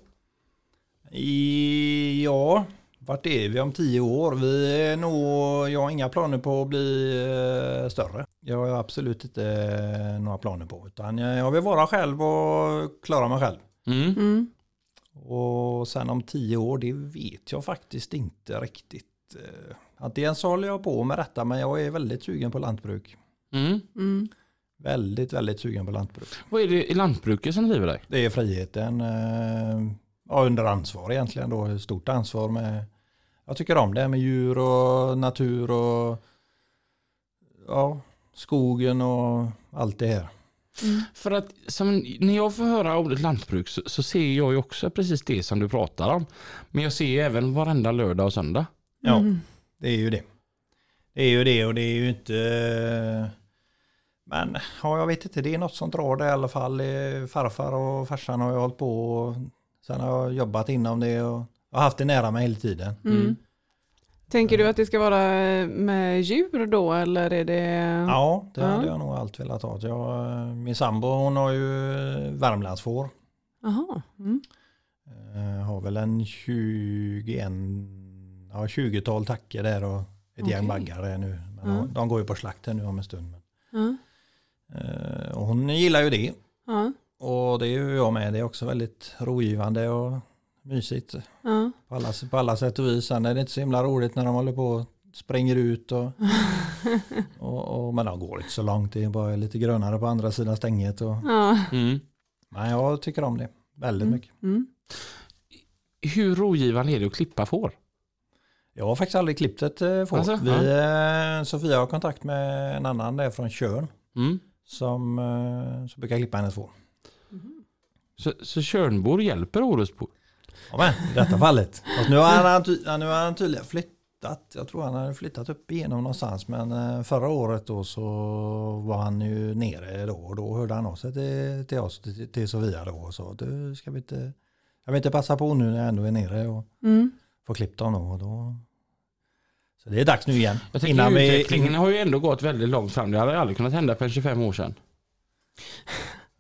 Ja, vart är vi om 10 år? Jag har inga planer på att bli större. Jag har absolut inte några planer på. Utan jag vill vara själv och klara mig själv. Mm. Och sen om 10 år, det vet jag faktiskt inte riktigt. Antingen så håller jag på med detta, men jag är väldigt sugen på lantbruk. Mm. Väldigt, väldigt sugen på lantbruk. Vad är det i lantbruket som driver dig? Det är friheten... Ja, under ansvar egentligen då, stort ansvar med, jag tycker om det med djur och natur och ja, skogen och allt det här. För att när jag får höra ordet lantbruk så ser jag ju också precis det som du pratar om. Men jag ser ju även varenda lördag och söndag. Ja, det är ju det. Det är ju det och det är ju inte... Men ja, jag vet inte, det är något som drar det i alla fall. Farfar och farsan har jag hållit på och... Sen har jag jobbat inom det och har haft det nära mig hela tiden. Mm. Tänker du att det ska vara med djur då? Eller är det... Ja, det hade jag nog alltid velat ha. Min sambo, hon har ju värmlandsfår. Aha. Mm. Har väl en 20-tal tacker där och ett gäng baggar där nu. Men de går ju på slakten nu om en stund. Och hon gillar ju det. Och det är ju jag med, det är också väldigt rogivande och mysigt på alla sätt och vis. Sen är det inte så himla roligt när de håller på och springer ut och men de går inte så långt, det är bara lite grönare på andra sidan stänget. Men jag tycker om det väldigt mycket. Hur rogivande är det att klippa får? Jag har faktiskt aldrig klippt ett får. Alltså, Sofia har kontakt med en annan där från Körn som brukar klippa hennes får. Mm. Så Körnbor hjälper Orustbor? Ja, men i detta fallet. Alltså, nu har han tydligen flyttat. Jag tror han har flyttat upp igenom någonstans. Men förra året då så var han ju nere då. Och då hörde han också till oss, till Sofia då. Och sa, du ska vi inte... Jag vill inte passa på nu när jag ändå är nere och får klippt honom. Och då... Så det är dags nu igen. Utvecklingen har ju ändå gått väldigt långt fram. Det hade aldrig kunnat hända för 25 år sedan.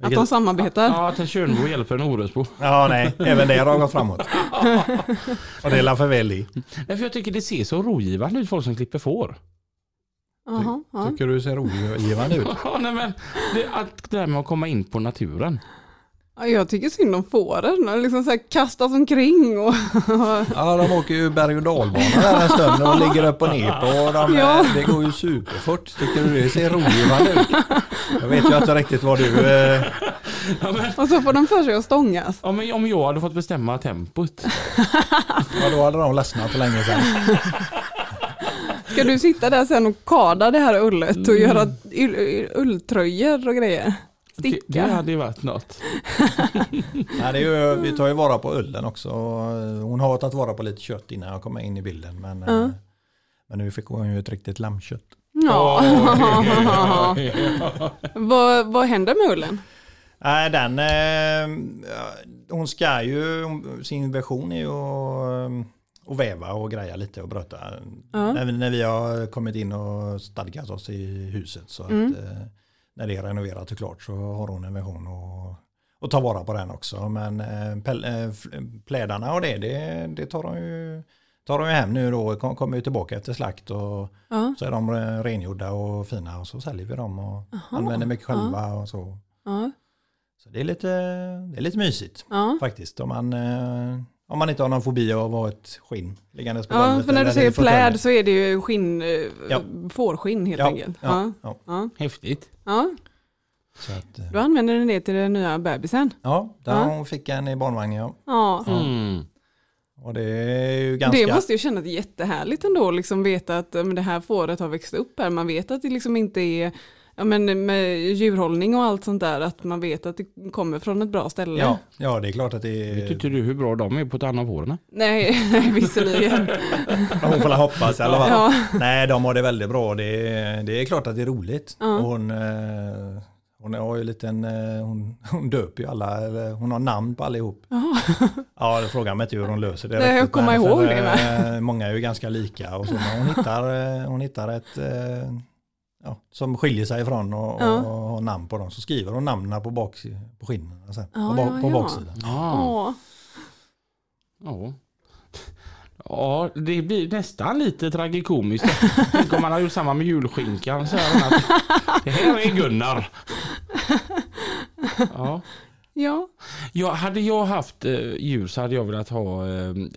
Att de samarbetar. Ja, att en Körnbo hjälper en Orustbo. Ja, nej. Även det har gått framåt. Och det är för väl i. Nej, för jag tycker det ser så rogivande ut, folk som klipper får. Tycker du ser rogivande ut? Ja, nej, men det här med att komma in på naturen. Jag tycker synd om fåren. Liksom så här kastas omkring. Och ja, de åker ju berg- och dalbanor där en stund och ligger upp och ner på. Det går ju superfort. Tycker du det ser roligt ut? Jag vet ju inte riktigt vad du... Ja, men... Och så får de för sig att stångas. Ja, men om jag hade fått bestämma tempot. Ja, då hade de ledsnat för länge sedan. Ska du sitta där sen och kada det här ullet och göra ulltröjor och grejer? Sticka. Det hade ju varit något. Nej, det är ju, vi tar ju vara på ullen också. Hon har tagit vara på lite kött innan jag kom in i bilden. Men nu fick hon ju ett riktigt lammkött. Ja. Vad händer med ullen? Hon ska ju, sin version är ju att väva och greja lite och bröta. När vi har kommit in och stadgat oss i huset så att... När det är renoverat och klart så har hon en version och ta vara på den också. Men plädarna och det tar de ju hem nu då. Kommer ju tillbaka efter slakt och så är de rengjorda och fina. Och så säljer vi dem och använder mycket själva och så. Så det är lite mysigt faktiskt. Om man inte har någon fobi av att vara ett skinn liggandes på landet. Ja, för när du säger pläd så är det ju skinn, fårskinn helt enkelt. Ja. Häftigt. Ja. Så att, då använder den det till den nya bebisen. Ja, hon fick en i barnvagnen. Ja. Mm. Och det är ju ganska... Det måste ju kännas jättehärligt ändå, liksom veta att det här fåret har växt upp här. Man vet att det liksom inte är... Ja, men med djurhållning och allt sånt där, att man vet att det kommer från ett bra ställe. Ja, det är klart att det är... Vet inte du hur bra de är på ett annat håren? Nej, visserligen. Hon får hoppas i alla fall. Ja. Nej, de har det väldigt bra. Det är klart att det är roligt. Ja. Hon har ju hon döper ju alla, eller hon har namn på allihop. Aha. Ja, det frågar mig inte hur hon löser det. Jag kommer ihåg det. Med. Många är ju ganska lika. Och så, men hon hittar ett... som skiljer sig ifrån och har namn på dem, så skriver hon namnen på skinnen alltså, på baksidan. Ja, det blir nästan lite tragikomiskt. Tänk om man har gjort samma med julskinkan så här, det här är Gunnar. Ja. Ja. Hade jag haft djur så hade jag velat ha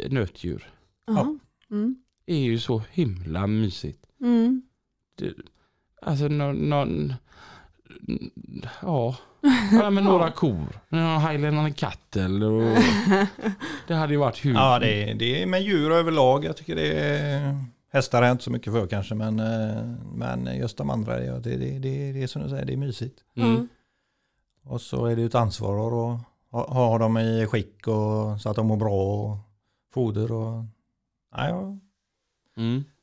nötdjur. Ja. Mm. Det är ju så himla mysigt. Mm. Alltså men några kor, någon highland, katt eller det hade ju varit hur. Ja, det är med djur överlag. Jag tycker det är, hästar är inte så mycket för kanske, men just de andra, det är som du säger, det är mysigt. Mm. Och så är det ju ett ansvar att ha dem i skick och så att de mår bra och foder och jag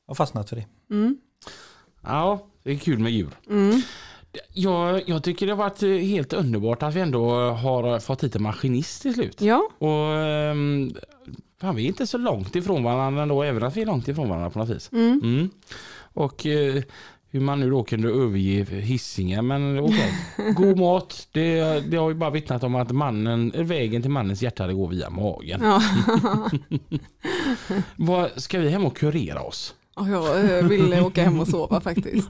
har fastnat för det. Mm. Ja, det är kul med djur. Mm. Jag tycker det har varit helt underbart att vi ändå har fått hit en maskinist till slut. Ja. Och vi är inte så långt ifrån varandra ändå, även att vi är långt ifrån varandra på något vis. Mm. Mm. Och hur man nu då kunde överge Hisingen, men okej. God mat, det har ju bara vittnat om att vägen till mannens hjärta, det går via magen. Ja. Ska vi hem och kurera oss? Jag vill åka hem och sova faktiskt.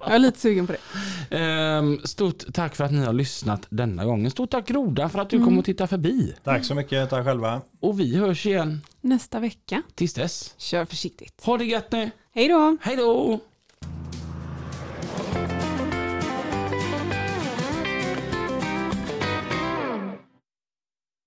Jag är lite sugen på det. Stort tack för att ni har lyssnat denna gången. Stort tack Groda för att du kom och tittade förbi. Tack så mycket, tack själva. Och vi hörs igen nästa vecka. Tills dess. Kör försiktigt. Ha det gött nu. Hej då. Hej då.